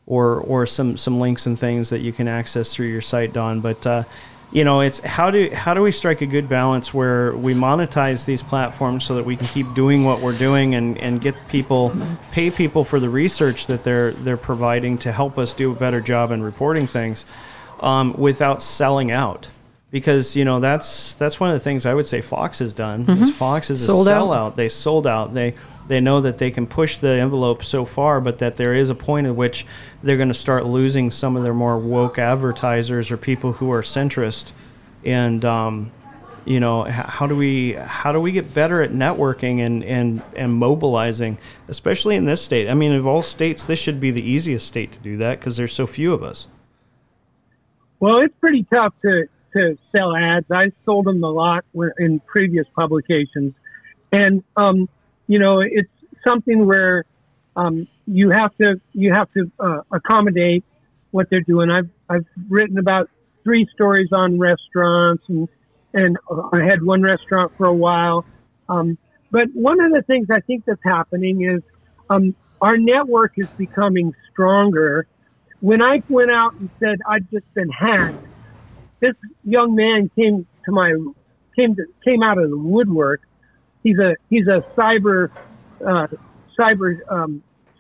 or some links and things that you can access through your site, Donn. But, you know, it's how do we strike a good balance where we monetize these platforms so that we can keep doing what we're doing and get people, pay people for the research that they're providing to help us do a better job in reporting things, without selling out, because, you know, that's one of the things I would say Fox has done. Mm-hmm. Is Fox is sold a sellout. They sold out. They know that they can push the envelope so far, but that there is a point at which they're going to start losing some of their more woke advertisers or people who are centrist. And, you know, how do we get better at networking and mobilizing, especially in this state? I mean, of all states, this should be the easiest state to do that because there's so few of us. Well, it's pretty tough to sell ads. I sold them a lot in previous publications. And, you know, it's something where you have to accommodate what they're doing. I've written about three stories on restaurants, and I had one restaurant for a while. But one of the things I think that's happening is our network is becoming stronger. When I went out and said I'd just been hacked, this young man came out of the woodwork. He's a cyber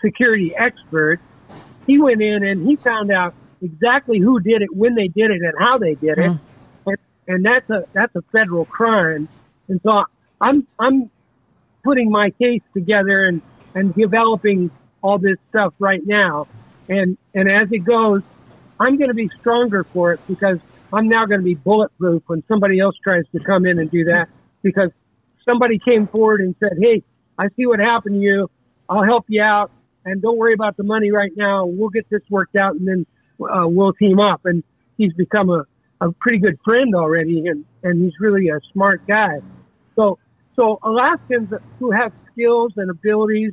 security expert. He went in and he found out exactly who did it, when they did it, and how they did it, and that's a federal crime. And so I'm putting my case together and developing all this stuff right now. And as it goes, I'm going to be stronger for it because I'm now going to be bulletproof when somebody else tries to come in and do that, because somebody came forward and said, hey, I see what happened to you. I'll help you out. And don't worry about the money right now. We'll get this worked out, and then we'll team up. And he's become a pretty good friend already, and he's really a smart guy. So Alaskans who have skills and abilities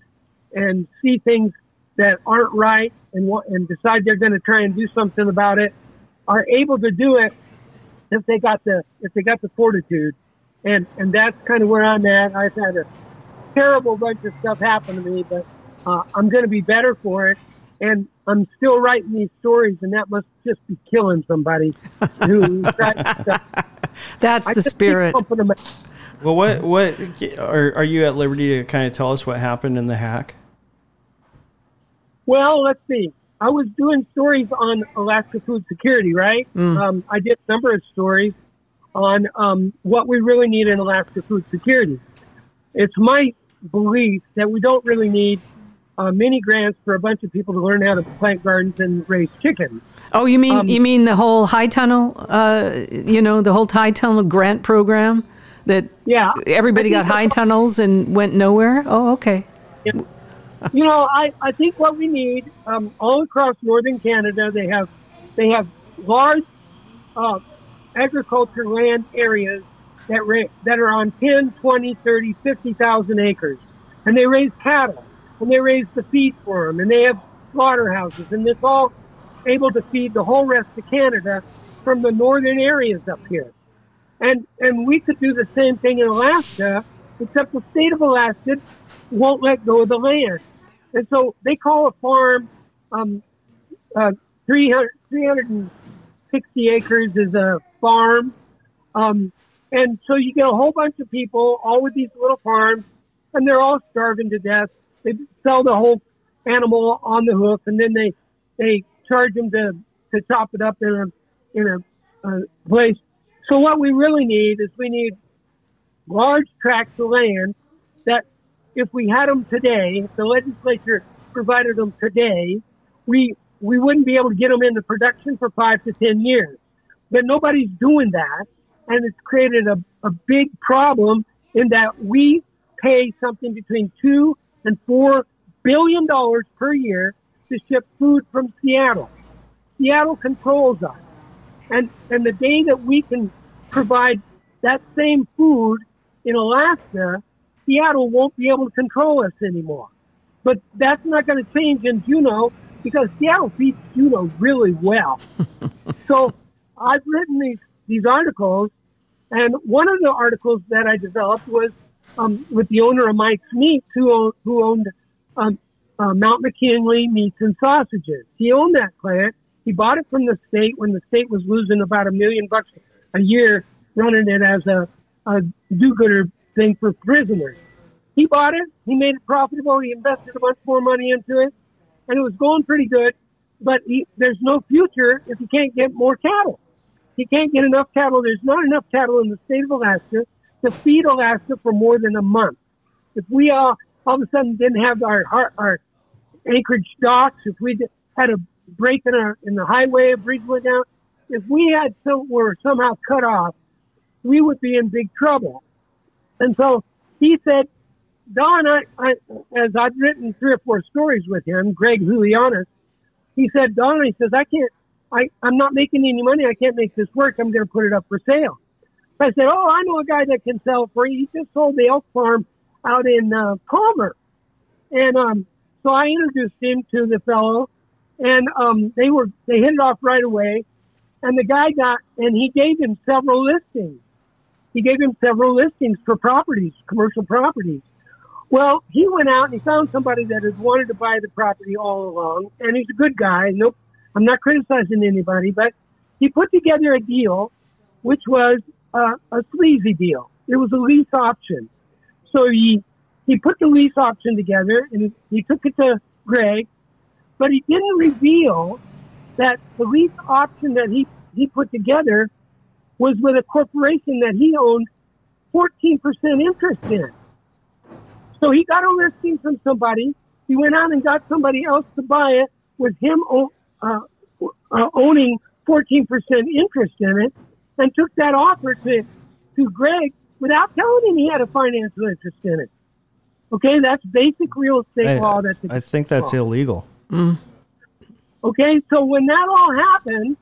and see things that aren't right and decide they're going to try and do something about it are able to do it if they got the fortitude. And that's kind of where I'm at. I've had a terrible bunch of stuff happen to me, but I'm going to be better for it. And I'm still writing these stories, and that must just be killing somebody who's writing stuff. That's the spirit. Well, what are you at liberty to kind of tell us what happened in the hack? Well, let's see. I was doing stories on Alaska food security, right? Mm. I did a number of stories on what we really need in Alaska food security. It's my belief that we don't really need mini grants for a bunch of people to learn how to plant gardens and raise chickens. Oh, you mean the whole high tunnel, the whole high tunnel grant program? That everybody got high tunnels and went nowhere? Oh, okay. Yeah. I think what we need, all across northern Canada, they have large agriculture land areas that are on 10, 20, 30, 50,000 acres. And they raise cattle, and they raise the feed for them, and they have slaughterhouses. And it's all able to feed the whole rest of Canada from the northern areas up here. And we could do the same thing in Alaska, except the state of Alaska won't let go of the land. And so they call a farm 360 acres is a farm. And so you get a whole bunch of people, all with these little farms, and they're all starving to death. They sell the whole animal on the hoof, and then they charge them to chop it up in a place. So what we really need is we need large tracts of land that if we had them today, if the legislature provided them today, we wouldn't be able to get them into production for 5 to 10 years. But nobody's doing that, and it's created a big problem in that we pay something between $2 and $4 billion per year to ship food from Seattle. Seattle controls us. And the day that we can provide that same food in Alaska, Seattle won't be able to control us anymore. But that's not going to change in Juneau, because Seattle beats Juneau really well. So I've written these articles, and one of the articles that I developed was with the owner of Mike's Meats, who owned Mount McKinley Meats and Sausages. He owned that plant. He bought it from the state when the state was losing about $1 million a year running it as a do-gooder thing for prisoners. He bought it. He made it profitable. He invested a bunch more money into it, and it was going pretty good. But there's no future if he can't get more cattle. He can't get enough cattle. There's not enough cattle in the state of Alaska to feed Alaska for more than a month. If we all of a sudden didn't have our Anchorage docks, if we had a break in the highway, a bridge went down, if we had were somehow cut off, we would be in big trouble. And so he said, Don, as I've written 3 or 4 stories with him, Greg Julianis, he said, Don, he says, I'm not making any money. I can't make this work. I'm going to put it up for sale. So I said, oh, I know a guy that can sell for you. He just sold the elk farm out in Palmer. And so I introduced him to the fellow, and they hit it off right away. And the guy he gave him several listings. He gave him several listings for properties, commercial properties. Well, he went out and he found somebody that has wanted to buy the property all along, and he's a good guy. Nope, I'm not criticizing anybody, but he put together a deal, which was a sleazy deal. It was a lease option. So he put the lease option together, and he took it to Greg, but he didn't reveal that the lease option that he put together was with a corporation that he owned 14% interest in. So he got a listing from somebody. He went out and got somebody else to buy it with him owning 14% interest in it, and took that offer to Greg without telling him he had a financial interest in it. Okay, that's basic real estate law. I think that's illegal. Mm. Okay, so when that all happened,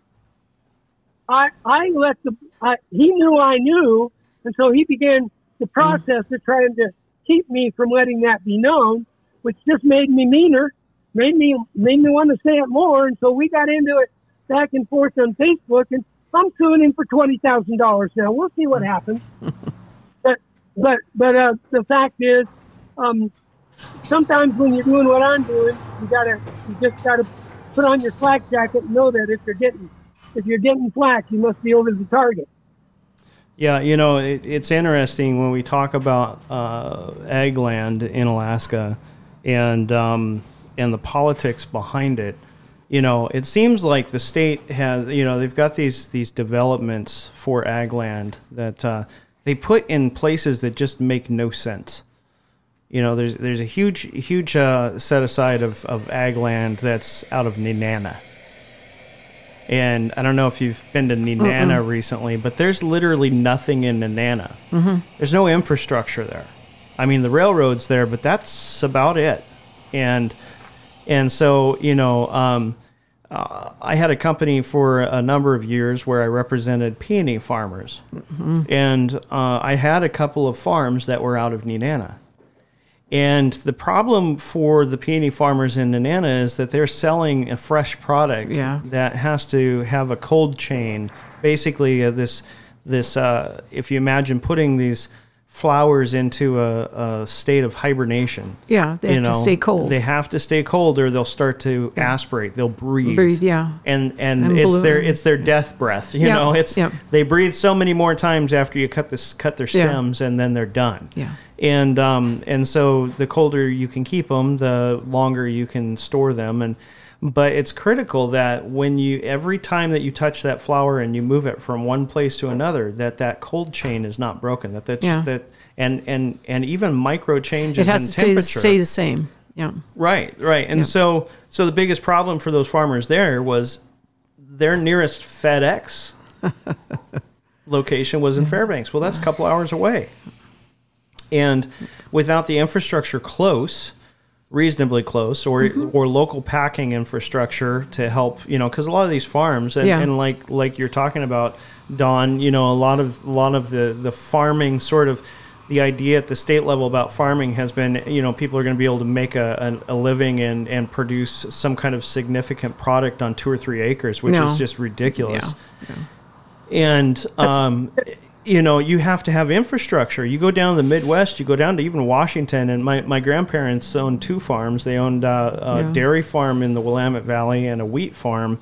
he knew I knew, and so he began the process of trying to keep me from letting that be known, which just made me meaner, made me want to say it more, and so we got into it back and forth on Facebook, and I'm suing him for $20,000 now. We'll see what happens. But the fact is, sometimes when you're doing what I'm doing, you just gotta put on your flak jacket and know that if you're getting flak, you must be over the target. Yeah, you know, it's interesting when we talk about ag land in Alaska and the politics behind it. You know, it seems like the state has, you know, they've got these developments for ag land that they put in places that just make no sense. You know, there's a huge set aside of ag land that's out of Nenana. And I don't know if you've been to Nenana recently, but there's literally nothing in Nenana. Mm-hmm. There's no infrastructure there. I mean, the railroad's there, but that's about it. And so, you know, I had a company for a number of years where I represented peony farmers. Mm-hmm. And I had a couple of farms that were out of Nenana. And the problem for the peony farmers in Nenana is that they're selling a fresh product that has to have a cold chain. Basically, if you imagine putting these flowers into a state of hibernation. Yeah, they have to stay cold. They have to stay cold, or they'll start to aspirate. They'll breathe. And it's their death breath. You know, they breathe so many more times after you cut their stems, and then they're done. Yeah. And so the colder you can keep them, the longer you can store them. But it's critical that every time that you touch that flower and you move it from one place to another, that cold chain is not broken. And even micro changes in temperature. It has to stay the same. Yeah. Right. And so the biggest problem for those farmers there was their nearest FedEx location was in Fairbanks. Well, that's a couple hours away. And without the infrastructure reasonably close, or local packing infrastructure to help, you know, because a lot of these farms, and like you're talking about, Don, you know, a lot of the farming, sort of the idea at the state level about farming has been, you know, people are going to be able to make a living and produce some kind of significant product on 2 or 3 acres, which is just ridiculous. Yeah. Yeah. And you know, you have to have infrastructure. You go down to the Midwest, you go down to even Washington, and my grandparents owned 2 farms. They owned a dairy farm in the Willamette Valley and a wheat farm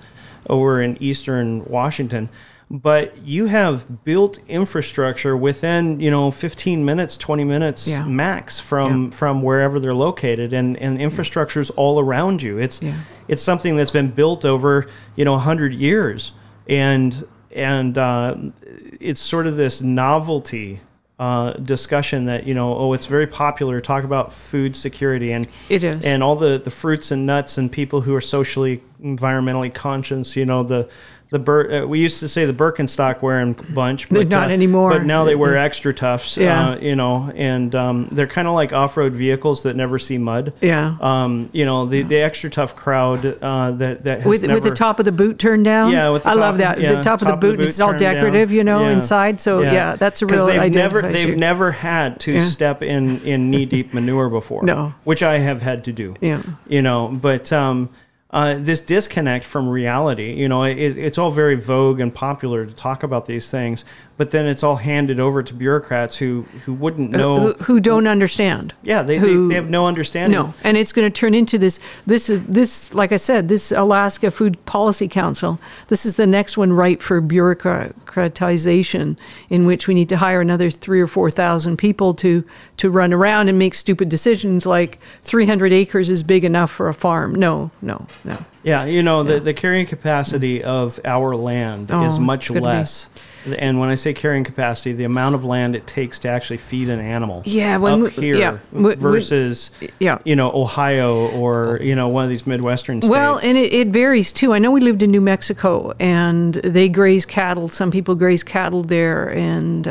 over in eastern Washington. But you have built infrastructure within, you know, 15 minutes, 20 minutes max from wherever they're located, and infrastructure's all around you. It's something that's been built over, you know, 100 years. And it's sort of this novelty discussion that, you know, it's very popular to talk about food security, and it is, and all the fruits and nuts, and people who are socially, environmentally conscious. You know, we used to say the Birkenstock wearing bunch, but not anymore. But now they wear extra tufts. Yeah. You know, and they're kind of like off-road vehicles that never see mud. Yeah. You know, the extra tough crowd that has with the top of the boot turned down. Yeah, I love that. Yeah, the top of the boot, it's all decorative, down, you know, inside. So that's a real identification. They've never had to step in knee-deep manure before. No, which I have had to do. Yeah. You know, but. This disconnect from reality, you know, it's all very vogue and popular to talk about these things, but then it's all handed over to bureaucrats who wouldn't know. Who don't understand. Yeah, they have no understanding. No, and it's going to turn into this, like I said, this Alaska Food Policy Council, this is the next one ripe for bureaucratization, in which we need to hire another 3,000 or 4,000 people to run around and make stupid decisions like 300 acres is big enough for a farm. No. Yeah, you know, the carrying capacity of our land is much less. And when I say carrying capacity, the amount of land it takes to actually feed an animal. Yeah, when up here versus you know, Ohio or you know, one of these Midwestern states. Well, and it varies too. I know we lived in New Mexico, and they graze cattle. Some people graze cattle there, and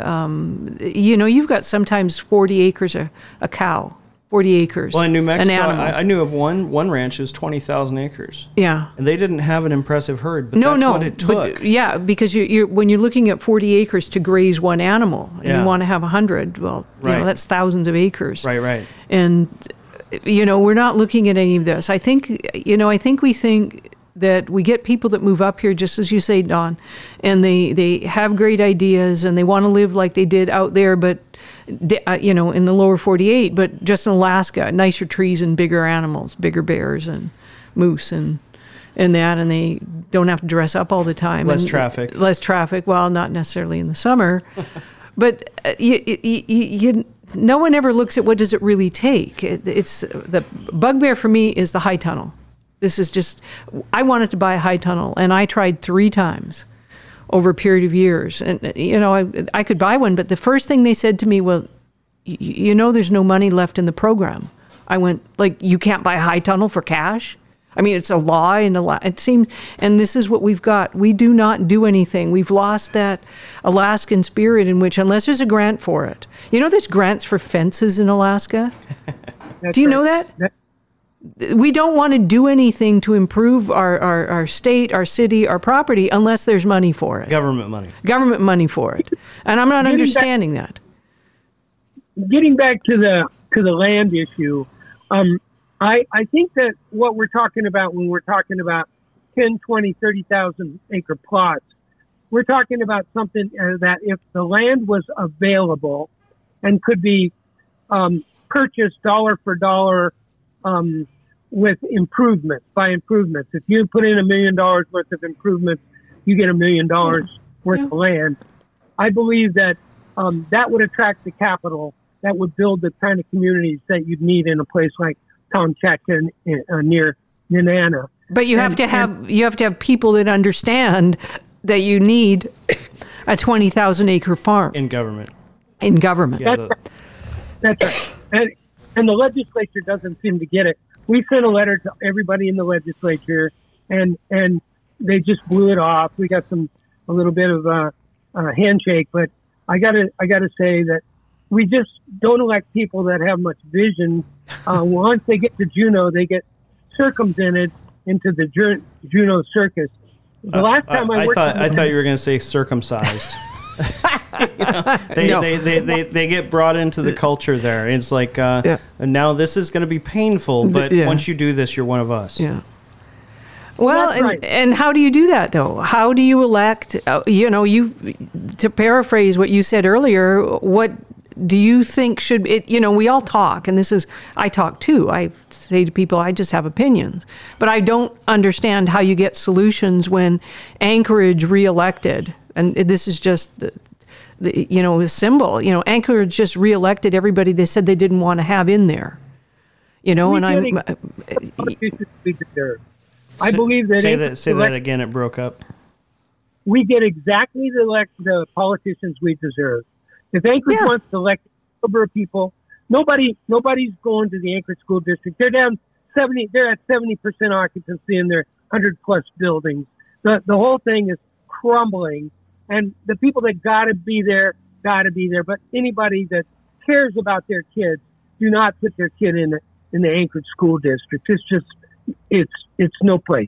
you know, you've got sometimes 40 acres a cow. 40 acres. Well, in New Mexico, I knew of one ranch that was 20,000 acres. Yeah. And they didn't have an impressive herd, but that's what it took. But, yeah, because when you're looking at 40 acres to graze one animal, and you want to have 100, well, right. You know, that's thousands of acres. Right, right. And, you know, we're not looking at any of this. I think, you know, we think that we get people that move up here, just as you say, Don, and they have great ideas, and they want to live like they did out there, but you know, in the lower 48, but just in Alaska, nicer trees and bigger animals, bigger bears and moose and that, and they don't have to dress up all the time. Less traffic, well, not necessarily in the summer. But no one ever looks at what does it really take. It's the bugbear for me is the high tunnel. This is just, I wanted to buy a high tunnel, and I tried 3 times. Over a period of years. And, you know, I could buy one, but the first thing they said to me, well, you know, there's no money left in the program. I went, like, you can't buy a high tunnel for cash? I mean, it's a law, it seems, and this is what we've got. We do not do anything. We've lost that Alaskan spirit in which, unless there's a grant for it. You know, there's grants for fences in Alaska? Do you know that? We don't want to do anything to improve our state, our city, our property, unless there's money for it. Government money for it. And I'm not understanding that. Getting back to the land issue, I think that what we're talking about when we're talking about 10, 20, 30,000 acre plots, we're talking about something that if the land was available and could be purchased dollar for dollar, with improvements, by improvements. If you put in $1 million worth of improvements, you get $1 million worth of land. I believe that that would attract the capital that would build the kind of communities that you'd need in a place like Tomcheck and near Nenana. But you have to have people that understand that you need a 20,000 acre farm in government. Yeah, that's right. And the legislature doesn't seem to get it. We sent a letter to everybody in the legislature, and they just blew it off. We got a little bit of a handshake, but I gotta say that we just don't elect people that have much vision. Once they get to Juneau, they get circumvented into the Juneau circus. The last time I thought you were going to say circumcised. You know, they get brought into the culture there. It's like, now this is going to be painful, but once you do this, you're one of us. Yeah. Well, and how do you do that, though? How do you elect, you know, to paraphrase what you said earlier, what do you think should, you know, we all talk, and I talk too. I say to people, I just have opinions. But I don't understand how you get solutions when Anchorage reelected, and this is just you know, his symbol. You know, Anchorage just reelected everybody they said they didn't want to have in there. You know, I believe that. Say that again. It broke up. We get exactly the politicians we deserve. If Anchorage wants to elect a number of people, nobody's going to the Anchorage school district. They're down 70. They're at 70% occupancy in their 100+ buildings. The whole thing is crumbling. And the people that gotta be there. But anybody that cares about their kids, do not put their kid in the Anchorage school district. It's just, it's no place.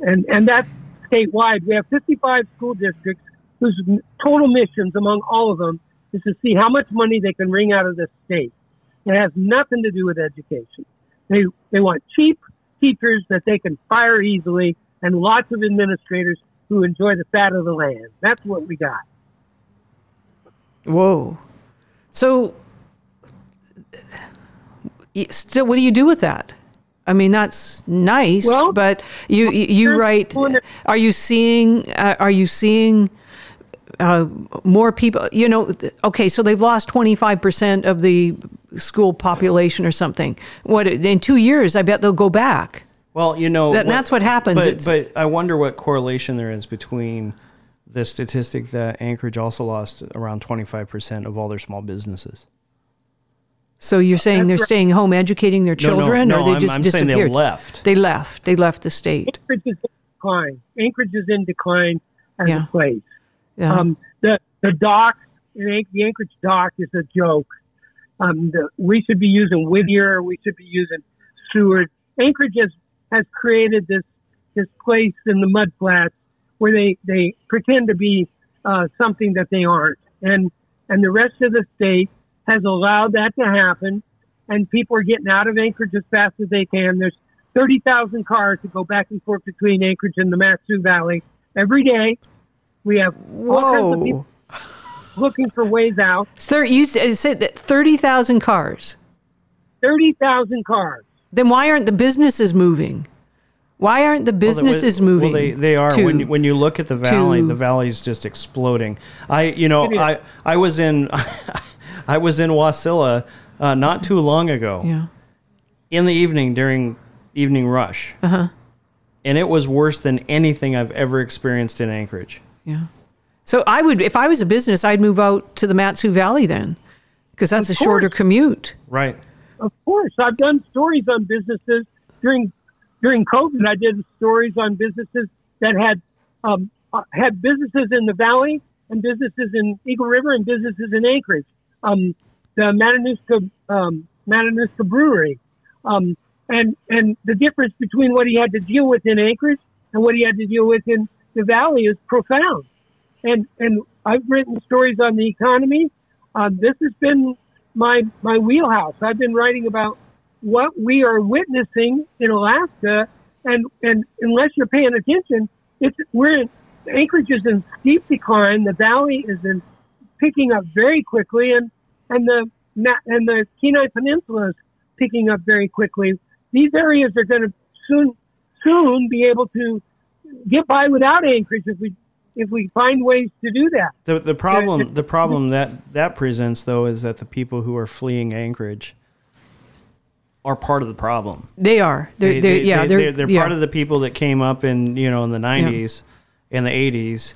And that's statewide. We have 55 school districts whose total missions among all of them is to see how much money they can wring out of the state. It has nothing to do with education. They want cheap teachers that they can fire easily and lots of administrators who enjoy the fat of the land. That's what we got. Whoa. So, still, what do you do with that? I mean, that's nice, well, but you write. Are you seeing more people? You know, okay, so they've lost 25% of the school population or something. What, in 2 years? I bet they'll go back. Well, you know, that's what happens. But I wonder what correlation there is between the statistic that Anchorage also lost around 25% of all their small businesses. So you're saying they're staying home educating their children, no, or they just disappeared? I'm saying they left. They left. They left the state. Anchorage is in decline as a place. Yeah. The dock, the Anchorage dock is a joke. We should be using Whittier. We should be using Seward. Anchorage has created this place in the mud flats where they pretend to be something that they aren't. And the rest of the state has allowed that to happen, and people are getting out of Anchorage as fast as they can. There's 30,000 cars that go back and forth between Anchorage and the Matsu Valley every day. We have all kinds of people looking for ways out. You said that 30,000 cars. 30,000 cars. Then why aren't the businesses moving? Why aren't the businesses moving? Well, they are. When you look at the valley, the valley's just exploding. I was in Wasilla not too long ago. Yeah. In the evening during evening rush. Uh-huh. And it was worse than anything I've ever experienced in Anchorage. Yeah. So I would, if I was a business, I'd move out to the Matsu Valley then, because that's a shorter commute. Right. Of course. I've done stories on businesses during COVID. I did stories on businesses that had businesses in the valley and businesses in Eagle River and businesses in Anchorage. The Matanuska Brewery, and the difference between what he had to deal with in Anchorage and what he had to deal with in the valley is profound. And I've written stories on the economy. This has been my wheelhouse. I've been writing about what we are witnessing in Alaska, and unless you're paying attention, Anchorage is in steep decline. The valley is picking up very quickly, and the Kenai Peninsula is picking up very quickly. These areas are going to soon be able to get by without Anchorage if we find ways to do that. The problem that presents though is that the people who are fleeing Anchorage are part of the problem. They are. They're part of the people that came up in the 90s and the 80s.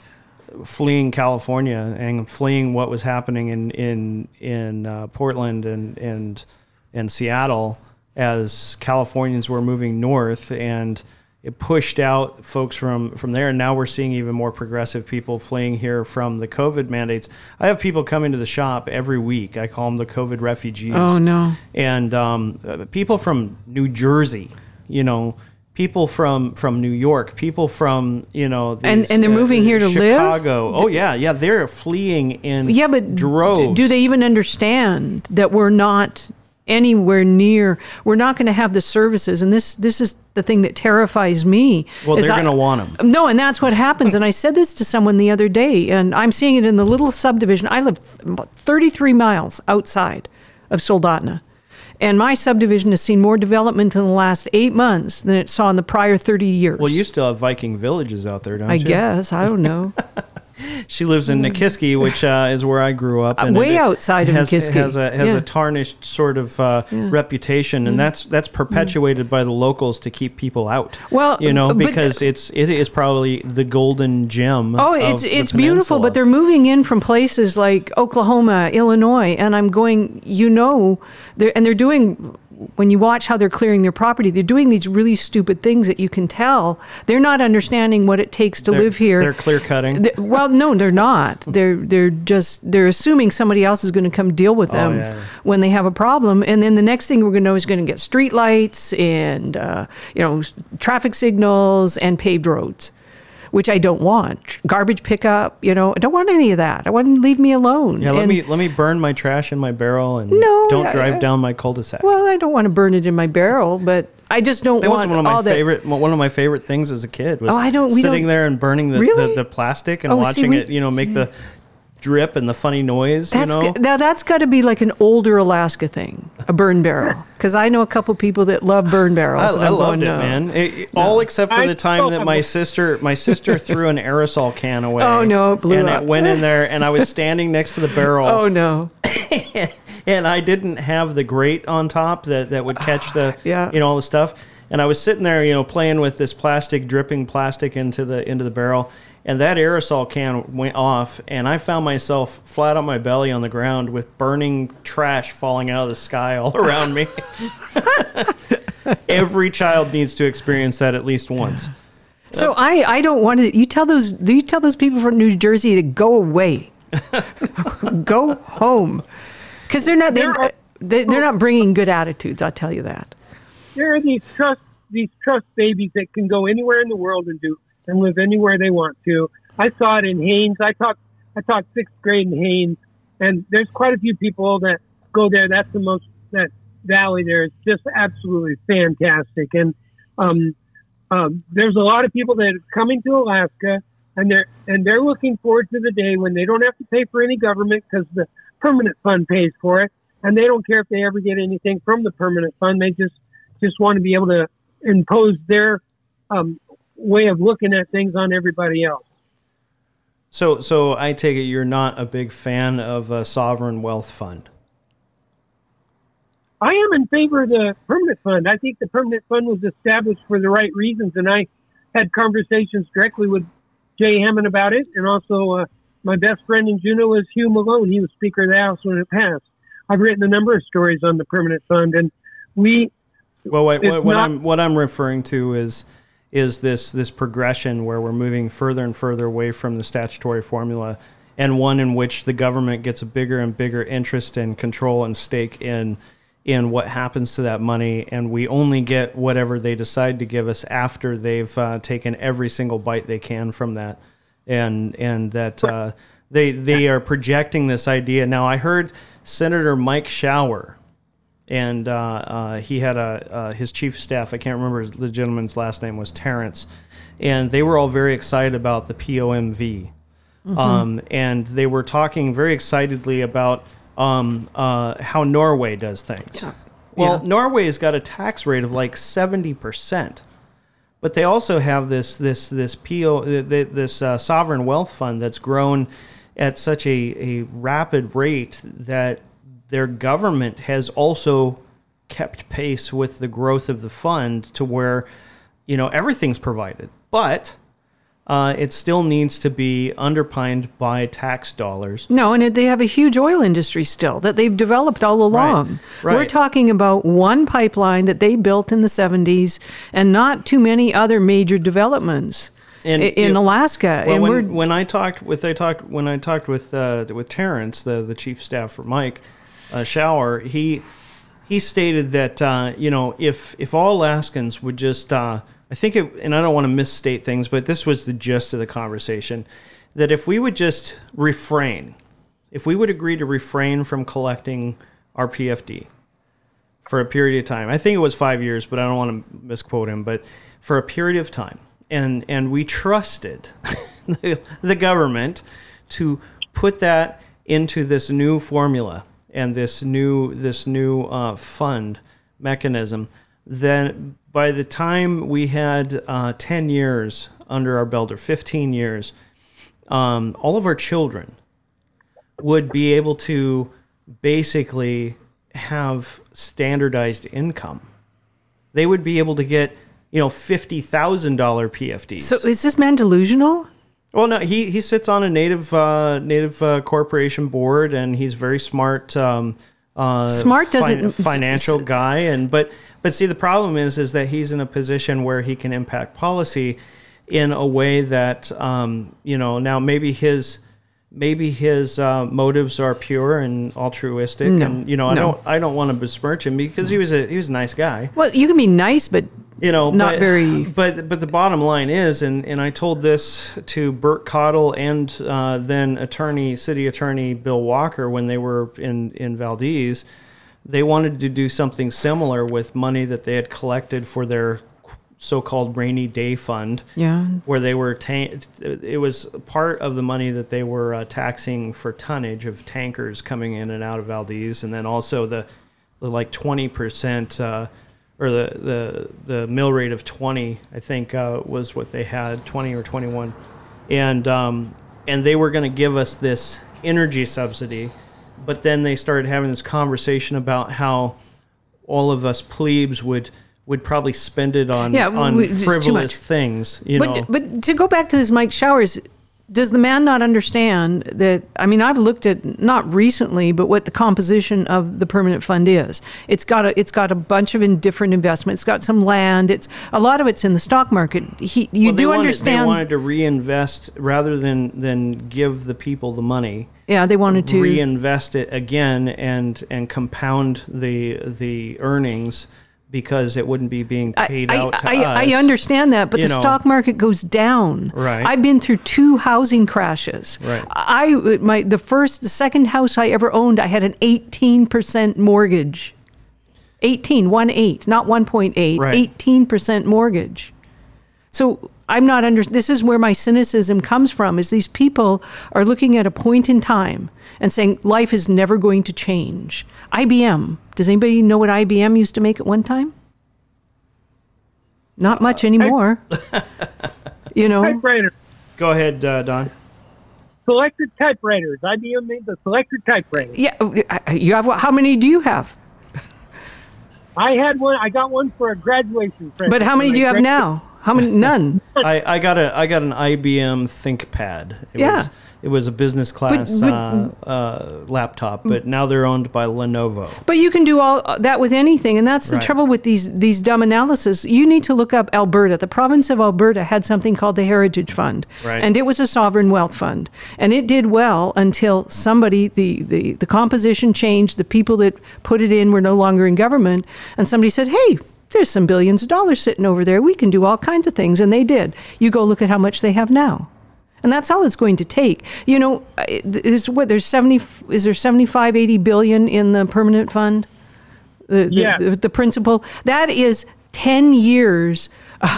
Fleeing California and fleeing what was happening in Portland and Seattle as Californians were moving north, and it pushed out folks from there. And now we're seeing even more progressive people fleeing here from the COVID mandates. I have people coming to the shop every week. I call them the COVID refugees. Oh no! And people from New Jersey, people from New York, people from, these, and they're moving here to Chicago. Live? Oh, yeah, they're fleeing in droves. Do they even understand that we're not anywhere near, we're not going to have the services? And this is the thing that terrifies me. Well, they're going to want them. No, and that's what happens. And I said this to someone the other day, and I'm seeing it in the little subdivision. I live 33 miles outside of Soldotna. And my subdivision has seen more development in the last 8 months than it saw in the prior 30 years. Well, you still have Viking villages out there, don't you? I guess. I don't know. She lives in Nikiski, which is where I grew up. And way outside of Nikiski. It has a tarnished sort of reputation, and that's perpetuated by the locals to keep people out. Well, because it is probably the golden gem. Oh, it's beautiful, but they're moving in from places like Oklahoma, Illinois, and I'm going, they're doing. When you watch how they're clearing their property, they're doing these really stupid things that you can tell. They're not understanding what it takes to live here. They're clear cutting. Well, no, they're not. They're assuming somebody else is going to come deal with them when they have a problem. And then the next thing we're going to know is going to get street lights and traffic signals and paved roads, which I don't want. Garbage pickup, I don't want any of that. I want to leave me alone. Yeah, let me burn my trash in my barrel and don't drive down my cul-de-sac. Well, I don't want to burn it in my barrel, but I just don't want all that. One of my favorite things as a kid was sitting there and burning the plastic and watching it, make the drip and the funny noise. Now that's got to be like an older Alaska thing, a burn barrel, because I know a couple people that love burn barrels. I loved it, man. All except for the time that my sister threw an aerosol can away. Oh no, it blew up. And it went in there, and I was standing next to the barrel. Oh no. And I didn't have the grate on top that would catch all the stuff. And I was sitting there, playing with this plastic, dripping plastic into the barrel. And that aerosol can went off, and I found myself flat on my belly on the ground with burning trash falling out of the sky all around me. Every child needs to experience that at least once. So I don't want to. You tell those people from New Jersey to go away, go home, because they're not bringing good attitudes. I'll tell you that. There are these trust babies that can go anywhere in the world and live anywhere they want to. I saw it in Haines. I taught sixth grade in Haines, and there's quite a few people that go there. That valley there is just absolutely fantastic. And there's a lot of people that are coming to Alaska, and they're looking forward to the day when they don't have to pay for any government because the permanent fund pays for it, and they don't care if they ever get anything from the permanent fund. They just want to be able to impose their way of looking at things on everybody else. So I take it you're not a big fan of a sovereign wealth fund. I am in favor of the permanent fund. I think the permanent fund was established for the right reasons, and I had conversations directly with Jay Hammond about it, and also my best friend in Juneau is Hugh Malone. He was Speaker of the House when it passed. I've written a number of stories on the permanent fund, and we... Well, wait. What I'm referring to is this progression where we're moving further and further away from the statutory formula, and one in which the government gets a bigger and bigger interest and control and stake in what happens to that money, and we only get whatever they decide to give us after they've taken every single bite they can from that, and that they are projecting this idea. Now, I heard Senator Mike Schauer, and he had his chief staff, I can't remember the gentleman's last name was Terrence, and they were all very excited about the POMV, mm-hmm. And they were talking very excitedly about how Norway does things. Yeah. Well, yeah. Norway's got a tax rate of like 70%, but they also have this sovereign wealth fund that's grown at such a rapid rate that their government has also kept pace with the growth of the fund to where, you know, everything's provided, but it still needs to be underpinned by tax dollars. No, and they have a huge oil industry still that they've developed all along. Right. We're talking about one pipeline that they built in the 70s and not too many other major developments in Alaska. Well, and when I talked with Terrence, the chief staff for Mike Schauer, he stated that if all Alaskans would just I think it, and I don't want to misstate things, but this was the gist of the conversation, that if we would just refrain, if we would agree to refrain from collecting our PFD for a period of time, I think it was 5 years, but I don't want to misquote him, but for a period of time, and we trusted the government to put that into this new formula and this new fund mechanism, then by the time we had 10 years under our belt, or 15 years, all of our children would be able to basically have standardized income. They would be able to get, $50,000 PFDs. So is this man delusional? Well, no, he sits on a native corporation board, and he's very smart. Financial guy, but see, the problem is that he's in a position where he can impact policy in a way that now maybe his motives are pure and altruistic, I don't want to besmirch him because he was a nice guy. Well, you can be nice, but not very. But the bottom line is, and I told this to Bert Cottle and then City Attorney Bill Walker when they were in Valdez, they wanted to do something similar with money that they had collected for their so-called rainy day fund. Yeah, where they were it was part of the money that they were taxing for tonnage of tankers coming in and out of Valdez, and then also the like 20%. Or the mill rate of 20, I think, was what they had, 20 or 21, and they were going to give us this energy subsidy, but then they started having this conversation about how all of us plebes would would probably spend it on frivolous things. You know. But to go back to this Mike Showers, does the man not understand that, I mean, I've looked at, not recently, but what the composition of the permanent fund is. It's got a bunch of different investments. It's got some land. A lot of it's in the stock market. They wanted to reinvest rather than give the people the money. Yeah, they wanted to reinvest it again and compound the earnings, because it wouldn't be being paid out to us. I understand that, but the stock market goes down. Right. I've been through two housing crashes. Right. The second house I ever owned, I had an 18% mortgage. 18, not 1.8, right. 18% mortgage. So I'm not this is where my cynicism comes from, is these people are looking at a point in time and saying life is never going to change. IBM. Does anybody know what IBM used to make at one time? Not much anymore. Typewriter. Go ahead, Don. Selectric typewriters. IBM made the Selectric typewriter. Yeah. You have how many do you have? I had one. I got one for a graduation present. But how many do you have now? How many? None. I got an IBM ThinkPad. It was a business class laptop, but now they're owned by Lenovo. But you can do all that with anything, and that's the trouble with these dumb analyses. You need to look up Alberta. The province of Alberta had something called the Heritage Fund, and it was a sovereign wealth fund. And it did well until somebody, the composition changed, the people that put it in were no longer in government, and somebody said, hey, there's some billions of dollars sitting over there. We can do all kinds of things, and they did. You go look at how much they have now. And that's all it's going to take. You know, is there 75, 80 billion in the permanent fund? The principal? That is 10 years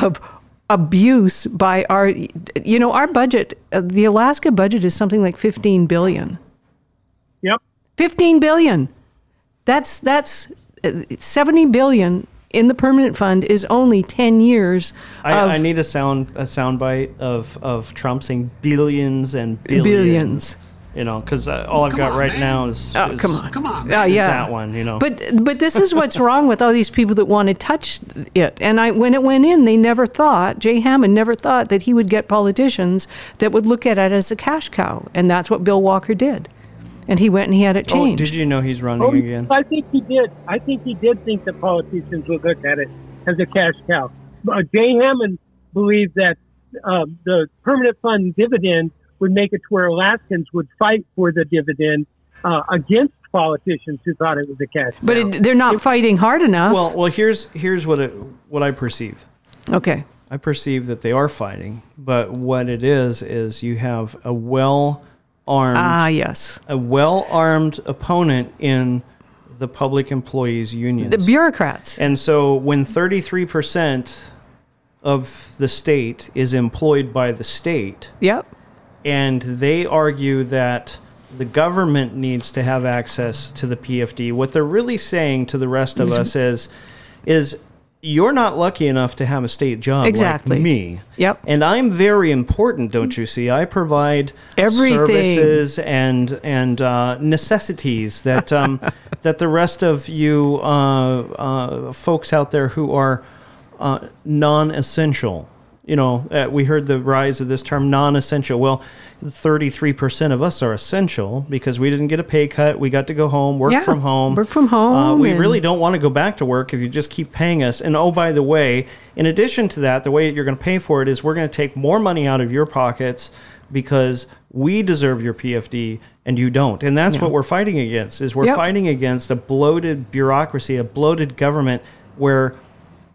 of abuse by our budget. The Alaska budget is something like 15 billion. Yep. 15 billion. That's 70 billion. In the permanent fund is only 10 years. I need a soundbite of Trump saying billions and billions. Because all I've got right now is that one. But this is what's wrong with all these people that want to touch it. And when it went in, they never thought, Jay Hammond never thought that he would get politicians that would look at it as a cash cow, and that's what Bill Walker did. And he went and he had it changed. Oh, did you know he's running again? I think he did. I think he did think that politicians would look at it as a cash cow. Jay Hammond believed that the permanent fund dividend would make it to where Alaskans would fight for the dividend against politicians who thought it was a cash cow. But they're not fighting hard enough. Well, here's what I perceive. Okay. I perceive that they are fighting, but what it is you have a well-armed opponent in the public employees unions, the bureaucrats. And so when 33% of the state is employed by the state, and they argue that the government needs to have access to the PFD, what they're really saying to the rest of us is you're not lucky enough to have a state job like me. Yep. And I'm very important, don't you see? I provide services and necessities that that the rest of you folks out there who are non-essential. We heard the rise of this term non-essential. Well, 33% of us are essential because we didn't get a pay cut. We got to go home, work from home. We really don't want to go back to work if you just keep paying us. And oh, by the way, in addition to that, the way you're going to pay for it is we're going to take more money out of your pockets because we deserve your PFD and you don't. And that's what we're fighting against, is we're fighting against a bloated bureaucracy, a bloated government where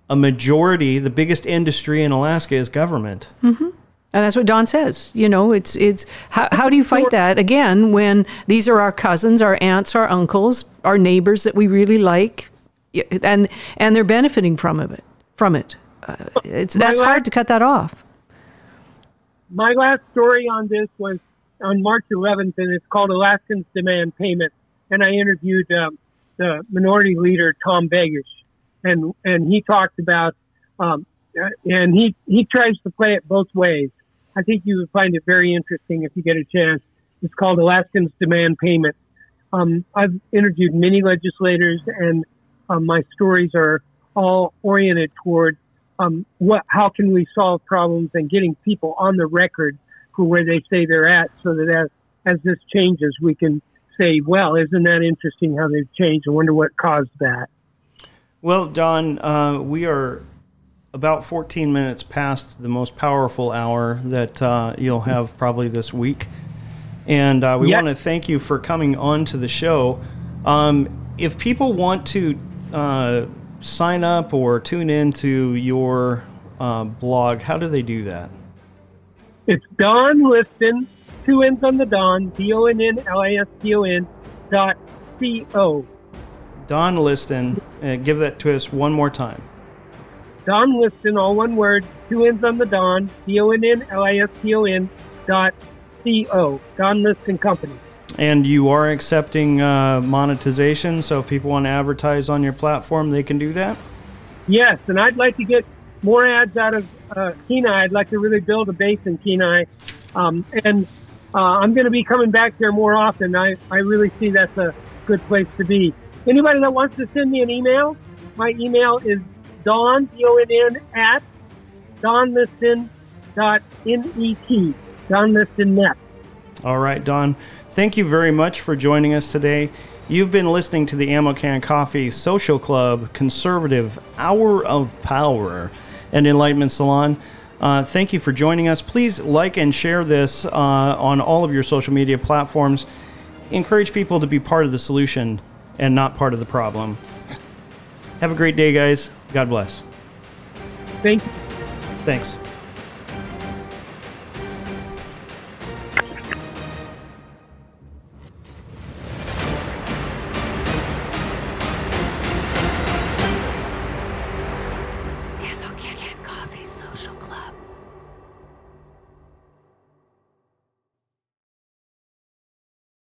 a majority, the biggest industry in Alaska is government. Mm-hmm. And that's what Don says. It's how do you fight that again when these are our cousins, our aunts, our uncles, our neighbors that we really like, and they're benefiting from it. That's hard to cut that off. My last story on this was on March 11th, and it's called Alaskans Demand Payment. And I interviewed the minority leader, Tom Begich. And he talked about, and he tries to play it both ways. I think you would find it very interesting if you get a chance. It's called Alaskans Demand Payment. I've interviewed many legislators, and my stories are all oriented toward how can we solve problems and getting people on the record for where they say they're at, so that as this changes, we can say, well, isn't that interesting how they've changed? I wonder what caused that. Well, Donn, we are about 14 minutes past the most powerful hour that you'll have probably this week. And we want to thank you for coming on to the show. If people want to sign up or tune into your blog, how do they do that? It's Donn Liston, two N's on the Donn, DONNLISTON.co. Donn Liston, give that to us one more time. Donn Liston, all one word, two N's on the Donn, DONNLISTON.co. Donn Liston Company. And you are accepting monetization, so if people want to advertise on your platform, they can do that? Yes, and I'd like to get more ads out of Kenai. I'd like to really build a base in Kenai. I'm going to be coming back there more often. I really see that's a good place to be. Anybody that wants to send me an email, my email is Donn, D-O-N-N, at DonnListon.net, DonnListon.net. All right, Donn. Thank you very much for joining us today. You've been listening to the Ammo Can Coffee Social Club Conservative Hour of Power and Enlightenment Salon. Thank you for joining us. Please like and share this on all of your social media platforms. Encourage people to be part of the solution and not part of the problem. Have a great day, guys. God bless. Thanks.